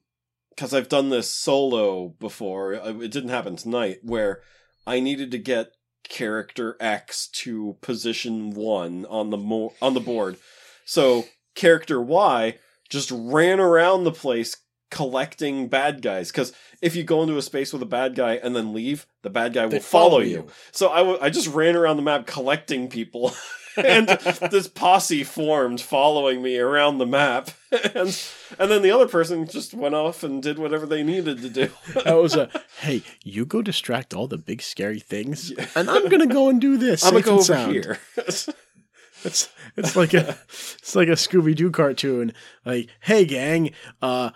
because I've done this solo before. It didn't happen tonight, where I needed to get character X to position one on the mo- on the board. So character Y just ran around the place collecting bad guys, because if you go into a space with a bad guy and then leave, the bad guy they will follow, follow you. you. So I, w- I just ran around the map collecting people, and this posse formed following me around the map, and and then the other person just went off and did whatever they needed to do. That was a hey, you go distract all the big scary things, yeah. and I'm gonna go and do this. I'm gonna go over sound. here. it's it's like a it's like a Scooby-Doo cartoon. Like, hey gang, uh.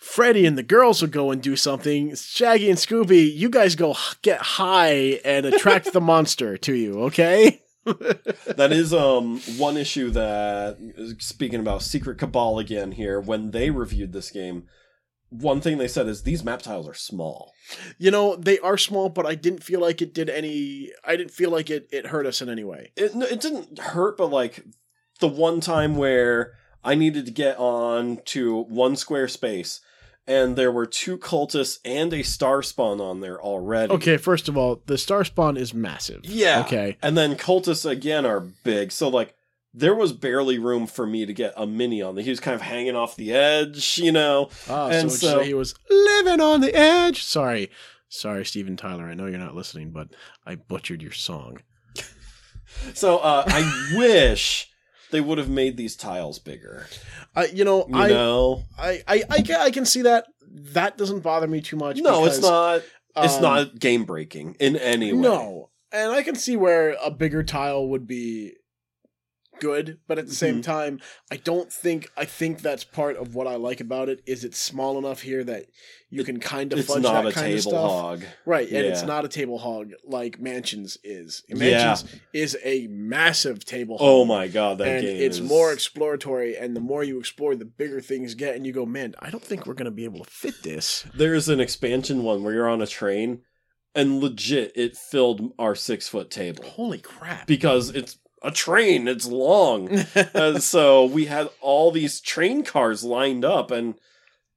Freddy and the girls will go and do something. Shaggy and Scooby, you guys go get high and attract the monster to you, okay? That is um one issue that, speaking about Secret Cabal again here, when they reviewed this game, one thing they said is these map tiles are small. You know, they are small, but I didn't feel like it did any... I didn't feel like it, it hurt us in any way. It, it didn't hurt, but like the one time where I needed to get on to one square space, and there were two cultists and a star spawn on there already. Okay, first of all, the star spawn is massive. Yeah. Okay. And then cultists, again, are big. So, like, there was barely room for me to get a mini on. He was kind of hanging off the edge, you know. Oh, and so, so... so he was living on the edge. Sorry. Sorry, Steven Tyler. I know you're not listening, but I butchered your song. so, uh, I wish... they would have made these tiles bigger. Uh, you know, you I, know? I, I, I, I can see that. That doesn't bother me too much. No, because, it's not. Um, it's not game breaking in any way. No, and I can see where a bigger tile would be good, but at the same mm-hmm. time, I don't think. I think that's part of what I like about it. Is it's small enough here that you it, can kind of fudge that kind of stuff. It's not a table hog, right? And yeah. it's not a table hog like Mansions is. Mansions yeah. is a massive table hog. Oh my god, that and game! It's is... more exploratory, and the more you explore, the bigger things get. And you go, man, I don't think we're going to be able to fit this. There is an expansion one where you're on a train, and legit, it filled our six foot table. Holy crap! Because it's a train, it's long. uh, so we had all these train cars lined up, and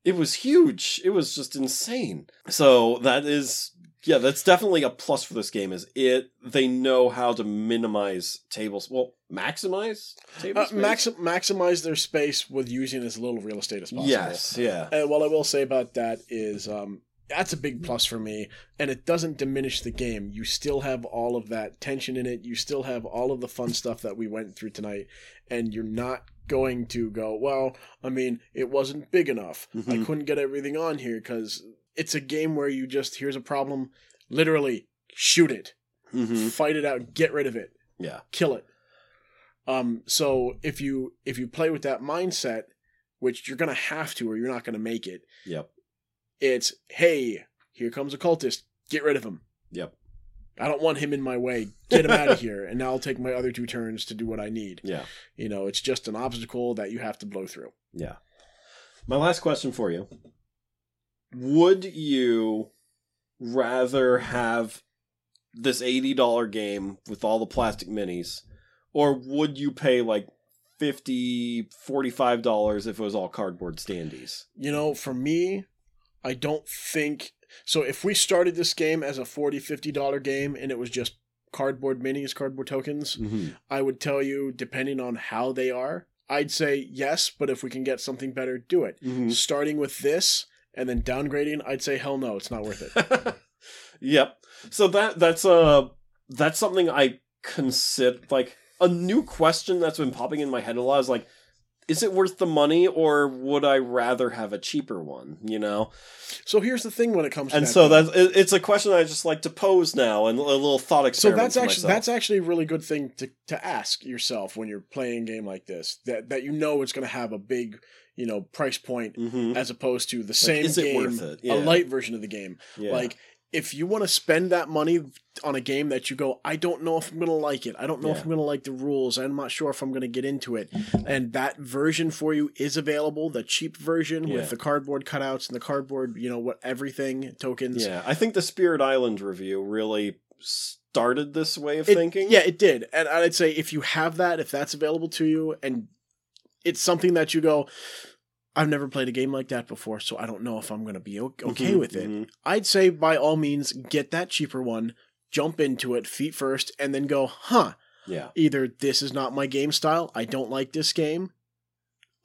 it was huge. It was just insane. So that is, yeah, that's definitely a plus for this game, is it, they know how to minimize tables. Well, maximize table uh, space? Maxi- maximize their space with using as little real estate as possible. Yes, yeah. And what I will say about that is, um, that's a big plus for me, and it doesn't diminish the game. You still have all of that tension in it. You still have all of the fun stuff that we went through tonight, and you're not going to go, well, I mean, it wasn't big enough. Mm-hmm. I couldn't get everything on here, because it's a game where you just, here's a problem, literally shoot it, mm-hmm. fight it out, get rid of it, yeah, kill it. Um, so if you if you play with that mindset, which you're going to have to or you're not going to make it. Yep. It's, hey, here comes a cultist. Get rid of him. Yep. I don't want him in my way. Get him out of here. And now I'll take my other two turns to do what I need. Yeah. You know, it's just an obstacle that you have to blow through. Yeah. My last question for you. Would you rather have this eighty dollars game with all the plastic minis, Or would you pay like fifty dollars, forty-five dollars if it was all cardboard standees? You know, for me, I don't think... So if we started this game as a forty dollars, fifty dollars game and it was just cardboard minis, cardboard tokens, mm-hmm. I would tell you, depending on how they are, I'd say yes, but if we can get something better, do it. Mm-hmm. Starting with this and then downgrading, I'd say hell no, it's not worth it. Yep. So that that's uh that's something I consider, like, a new question that's been popping in my head a lot is like, is it worth the money, or would I rather have a cheaper one, you know? So here's the thing when it comes to and that. And so that's, it's a question I just like to pose now, and a little thought experiment. So that's actually myself. That's actually a really good thing to, to ask yourself when you're playing a game like this, that that you know it's going to have a big, you know, price point, mm-hmm. as opposed to the same like, is game, it worth it? Yeah. A light version of the game. Yeah. Like, if you want to spend that money on a game that you go, I don't know if I'm going to like it. I don't know yeah. if I'm going to like the rules. I'm not sure if I'm going to get into it. And that version for you is available, the cheap version yeah. with the cardboard cutouts and the cardboard, you know, what everything, tokens. Yeah, I think the Spirit Island review really started this way of it, thinking. Yeah, it did. And I'd say if you have that, if that's available to you, and it's something that you go... I've never played a game like that before, so I don't know if I'm going to be okay mm-hmm, with it. Mm-hmm. I'd say by all means, get that cheaper one, jump into it feet first, and then go, huh, yeah. either this is not my game style, I don't like this game,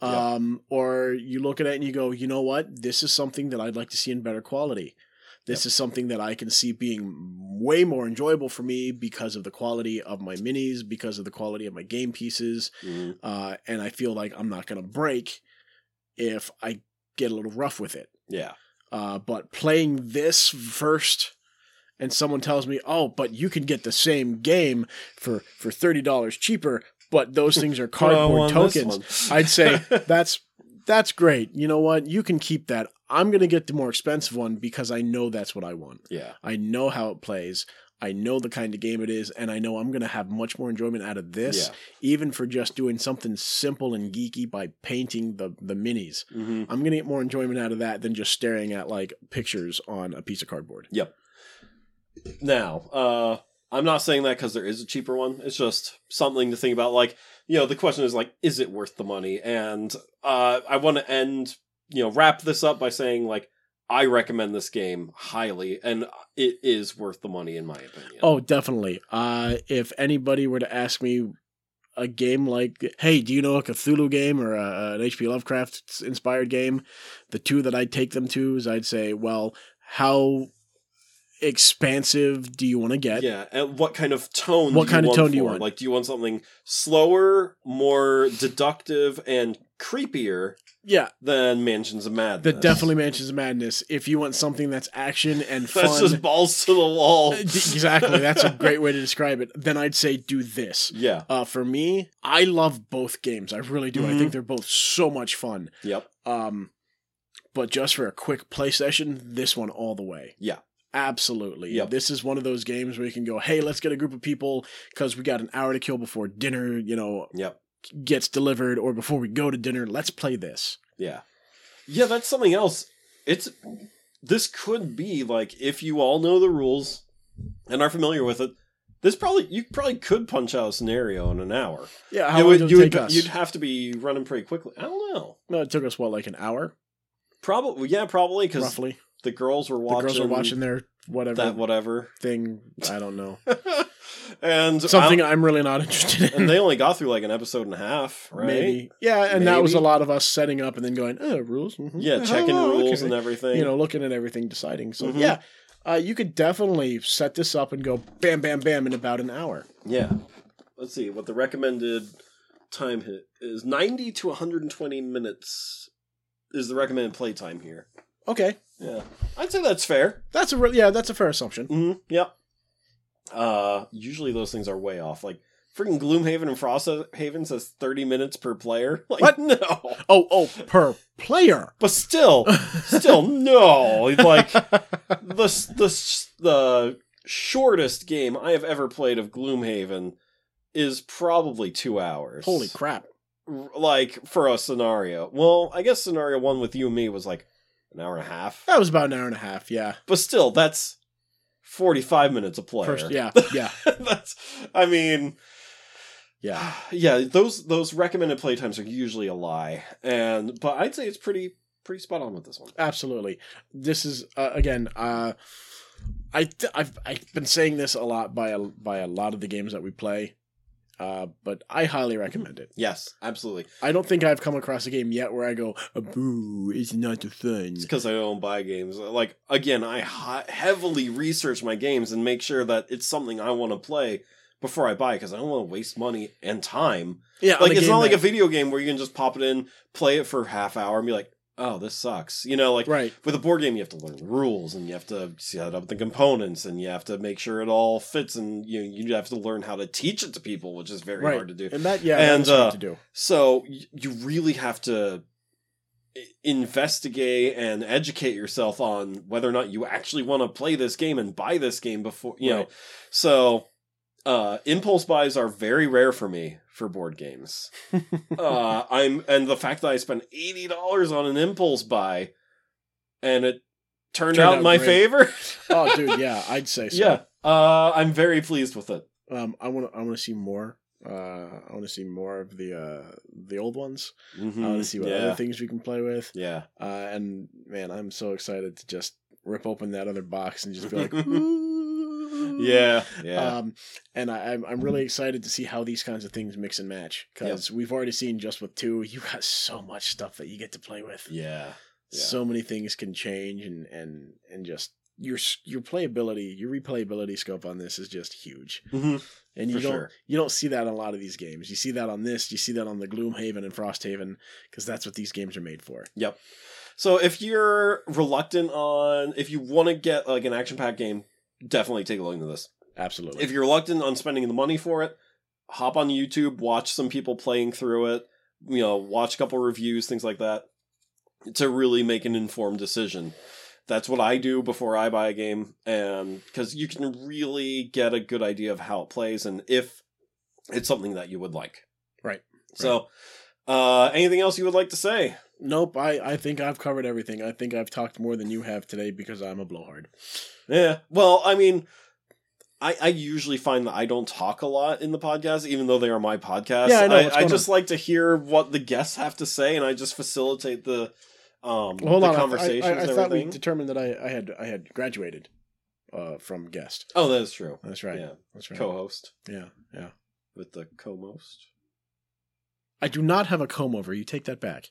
yeah. um, or you look at it and you go, you know what, this is something that I'd like to see in better quality. This yep. is something that I can see being way more enjoyable for me because of the quality of my minis, because of the quality of my game pieces, mm-hmm. uh, and I feel like I'm not going to break if I get a little rough with it. Yeah. Uh, but playing this first and someone tells me, oh, but you can get the same game for, for thirty dollars cheaper, but those things are cardboard tokens. I'd say that's, that's great. You know what? You can keep that. I'm going to get the more expensive one because I know that's what I want. Yeah. I know how it plays. I know the kind of game it is, and I know I'm going to have much more enjoyment out of this, yeah. even for just doing something simple and geeky by painting the, the minis. Mm-hmm. I'm going to get more enjoyment out of that than just staring at, like, pictures on a piece of cardboard. Yep. Now, uh, I'm not saying that because there is a cheaper one. It's just something to think about. Like, you know, the question is, like, is it worth the money? And uh, I want to end, you know, wrap this up by saying, like, I recommend this game highly, and it is worth the money in my opinion. Oh, definitely. Uh, if anybody were to ask me a game like, hey, do you know a Cthulhu game or a, an H P Lovecraft inspired game? The two that I'd take them to is I'd say, well, how expansive do you want to get? Yeah, and what kind of tone what do you kind want of tone do you want? Like, do you want something slower, more deductive, and creepier? Yeah. Than Mansions of Madness. The definitely Mansions of Madness. If you want something that's action and fun. That's just balls to the wall. Exactly. That's a great way to describe it. Then I'd say do this. Yeah. Uh, for me, I love both games. I really do. Mm-hmm. I think they're both so much fun. Yep. Um, but just for a quick play session, this one all the way. Yeah. Absolutely. Yep. This is one of those games where you can go, hey, let's get a group of people because we got an hour to kill before dinner, you know. Yep. Gets delivered, or before we go to dinner, let's play this. Yeah. Yeah, that's something else. It's this could be like, if you all know the rules and are familiar with it, this probably you probably could punch out a scenario in an hour. Yeah, how would you take us? You'd have to be running pretty quickly. I don't know. No, it took us what, like an hour? Probably, yeah, probably because roughly the girls were watching. The girls were watching their whatever that whatever thing. I don't know. And something I'm, I'm really not interested in. And they only got through like an episode and a half, right? Maybe. Yeah, and Maybe. that was a lot of us setting up and then going, oh, rules. Mm-hmm. Yeah, oh, checking oh, rules okay. and everything. You know, looking at everything, deciding. So, mm-hmm. yeah, uh, you could definitely set this up and go bam, bam, bam in about an hour. Yeah. Let's see what the recommended time hit is. ninety to one hundred twenty minutes is the recommended playtime here. Okay. Yeah. I'd say that's fair. That's a re- Yeah, that's a fair assumption. Mm-hmm. Yep. Uh, usually those things are way off. Like freaking Gloomhaven and Frosthaven says thirty minutes per player. Like, what? No. Oh, oh, per player. But still, still no. Like the the the shortest game I have ever played of Gloomhaven is probably two hours. Holy crap! Like for a scenario. Well, I guess scenario one with you and me was like an hour and a half. That was about an hour and a half. Yeah. But still, that's. forty-five minutes a player. First, yeah, yeah. That's, I mean, Yeah, yeah. Those those recommended playtimes are usually a lie, and but I'd say it's pretty pretty spot on with this one. Absolutely, this is uh, again. Uh, I th- I've I've been saying this a lot by a, by a lot of the games that we play, uh, but I highly recommend it. Yes, absolutely. I don't think I've come across a game yet where I go, "Boo, it's not a thing." It's because I don't buy games. Like again, I ha- heavily research my games and make sure that it's something I want to play before I buy, because I don't want to waste money and time. Yeah, like it's not like that... a video game where you can just pop it in, play it for half hour, and be like, "Oh, this sucks." You know, like right. With a board game, you have to learn the rules, and you have to set up the components, and you have to make sure it all fits, and you you have to learn how to teach it to people, which is very right. hard to do. And that, yeah, and uh, hard to do. So you really have to investigate and educate yourself on whether or not you actually want to play this game and buy this game before you right. know. So. Uh, impulse buys are very rare for me for board games. uh, I'm and the fact that I spent eighty dollars on an impulse buy and it turned, turned out, out in my great. favor. Oh, dude, yeah, I'd say so. Yeah, uh, I'm very pleased with it. Um, I want to. I want to see more. Uh, I want to see more of the uh, the old ones. Mm-hmm. I want to see what yeah. other things we can play with. Yeah. Uh, and man, I'm so excited to just rip open that other box and just be like. Yeah, yeah. Um, and I, I'm I'm really excited to see how these kinds of things mix and match, because yep. we've already seen just with two, you got so much stuff that you get to play with. Yeah, yeah. So many things can change, and and and just your your playability, your replayability scope on this is just huge. Mm-hmm. And you For don't sure. you don't see that in a lot of these games. You see that on this. You see that on the Gloomhaven and Frosthaven, because that's what these games are made for. Yep. So if you're reluctant on, if you want to get like an action-packed game, definitely take a look into this. Absolutely. If you're reluctant on spending the money for it, hop on YouTube, watch some people playing through it, you know, watch a couple reviews, things like that, to really make an informed decision. That's what I do before I buy a game, and because you can really get a good idea of how it plays and if it's something that you would like. Right. So, uh, anything else you would like to say? Nope, I, I think I've covered everything. I think I've talked more than you have today because I'm a blowhard. Yeah, well, I mean, I, I usually find that I don't talk a lot in the podcast, even though they are my podcast. Yeah, I know. I, I just on? like to hear what the guests have to say, and I just facilitate the um well, the on. conversations. I, I, I and everything. I thought we determined that I, I had I had graduated uh, from guest. Oh, that is true. That's right. Yeah, that's right. Co-host. Yeah, yeah. With the co-most. I do not have a comb over. You take that back.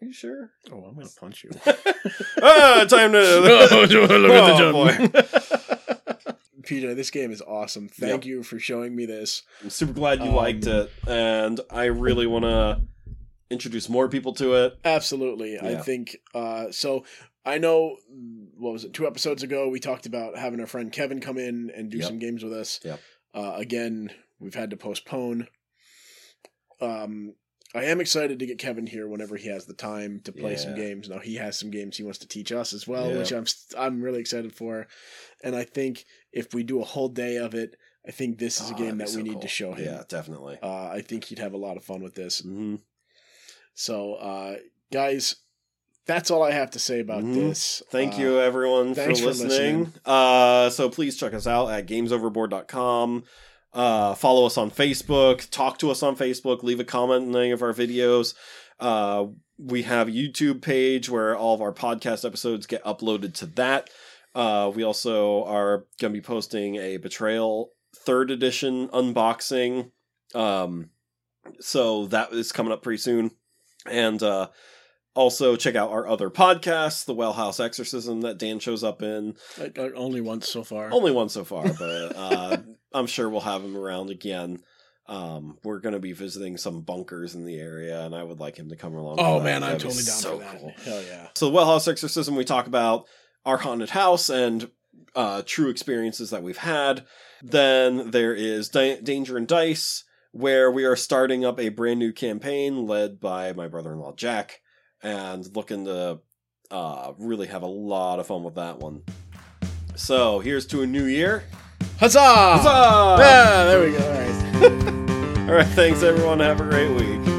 Are you sure? Oh, I'm going to punch you. ah, time to... oh, look oh, at the boy. P J, this game is awesome. Thank yep. you for showing me this. I'm super glad you um, liked it, and I really want to introduce more people to it. Absolutely. Yeah. I think... Uh, so, I know, what was it, two episodes ago, we talked about having our friend Kevin come in and do yep. some games with us. Yep. Uh, again, we've had to postpone... Um. I am excited to get Kevin here whenever he has the time to play yeah. some games. Now he has some games he wants to teach us as well, yeah. which I'm I'm really excited for. And I think if we do a whole day of it, I think this is oh, a game that so we cool. need to show him. Yeah, definitely. Uh, I think he'd have a lot of fun with this. Mm-hmm. So, uh, guys, that's all I have to say about mm-hmm. this. Thank uh, you, everyone, for listening. For listening. Uh, so please check us out at games over board dot com. Uh, follow us on Facebook, talk to us on Facebook, leave a comment on any of our videos. Uh, we have a YouTube page where all of our podcast episodes get uploaded to that. Uh, we also are going to be posting a Betrayal third edition unboxing. Um, so that is coming up pretty soon. And, uh, also, check out our other podcasts, The Wellhouse Exorcism that Dan shows up in. I, I, only once so far. Only once so far, but uh, I'm sure we'll have him around again. Um, we're going to be visiting some bunkers in the area, and I would like him to come along. Oh, man, I'm totally down for that. Hell yeah. So, The Wellhouse Exorcism, we talk about our haunted house and uh, true experiences that we've had. Then there is da- Danger and Dice, where we are starting up a brand new campaign led by my brother-in-law, Jack. And looking to uh, really have a lot of fun with that one. So here's to a new year. Huzzah! Huzzah! Yeah, there we go. All right. All right, thanks everyone. Have a great week.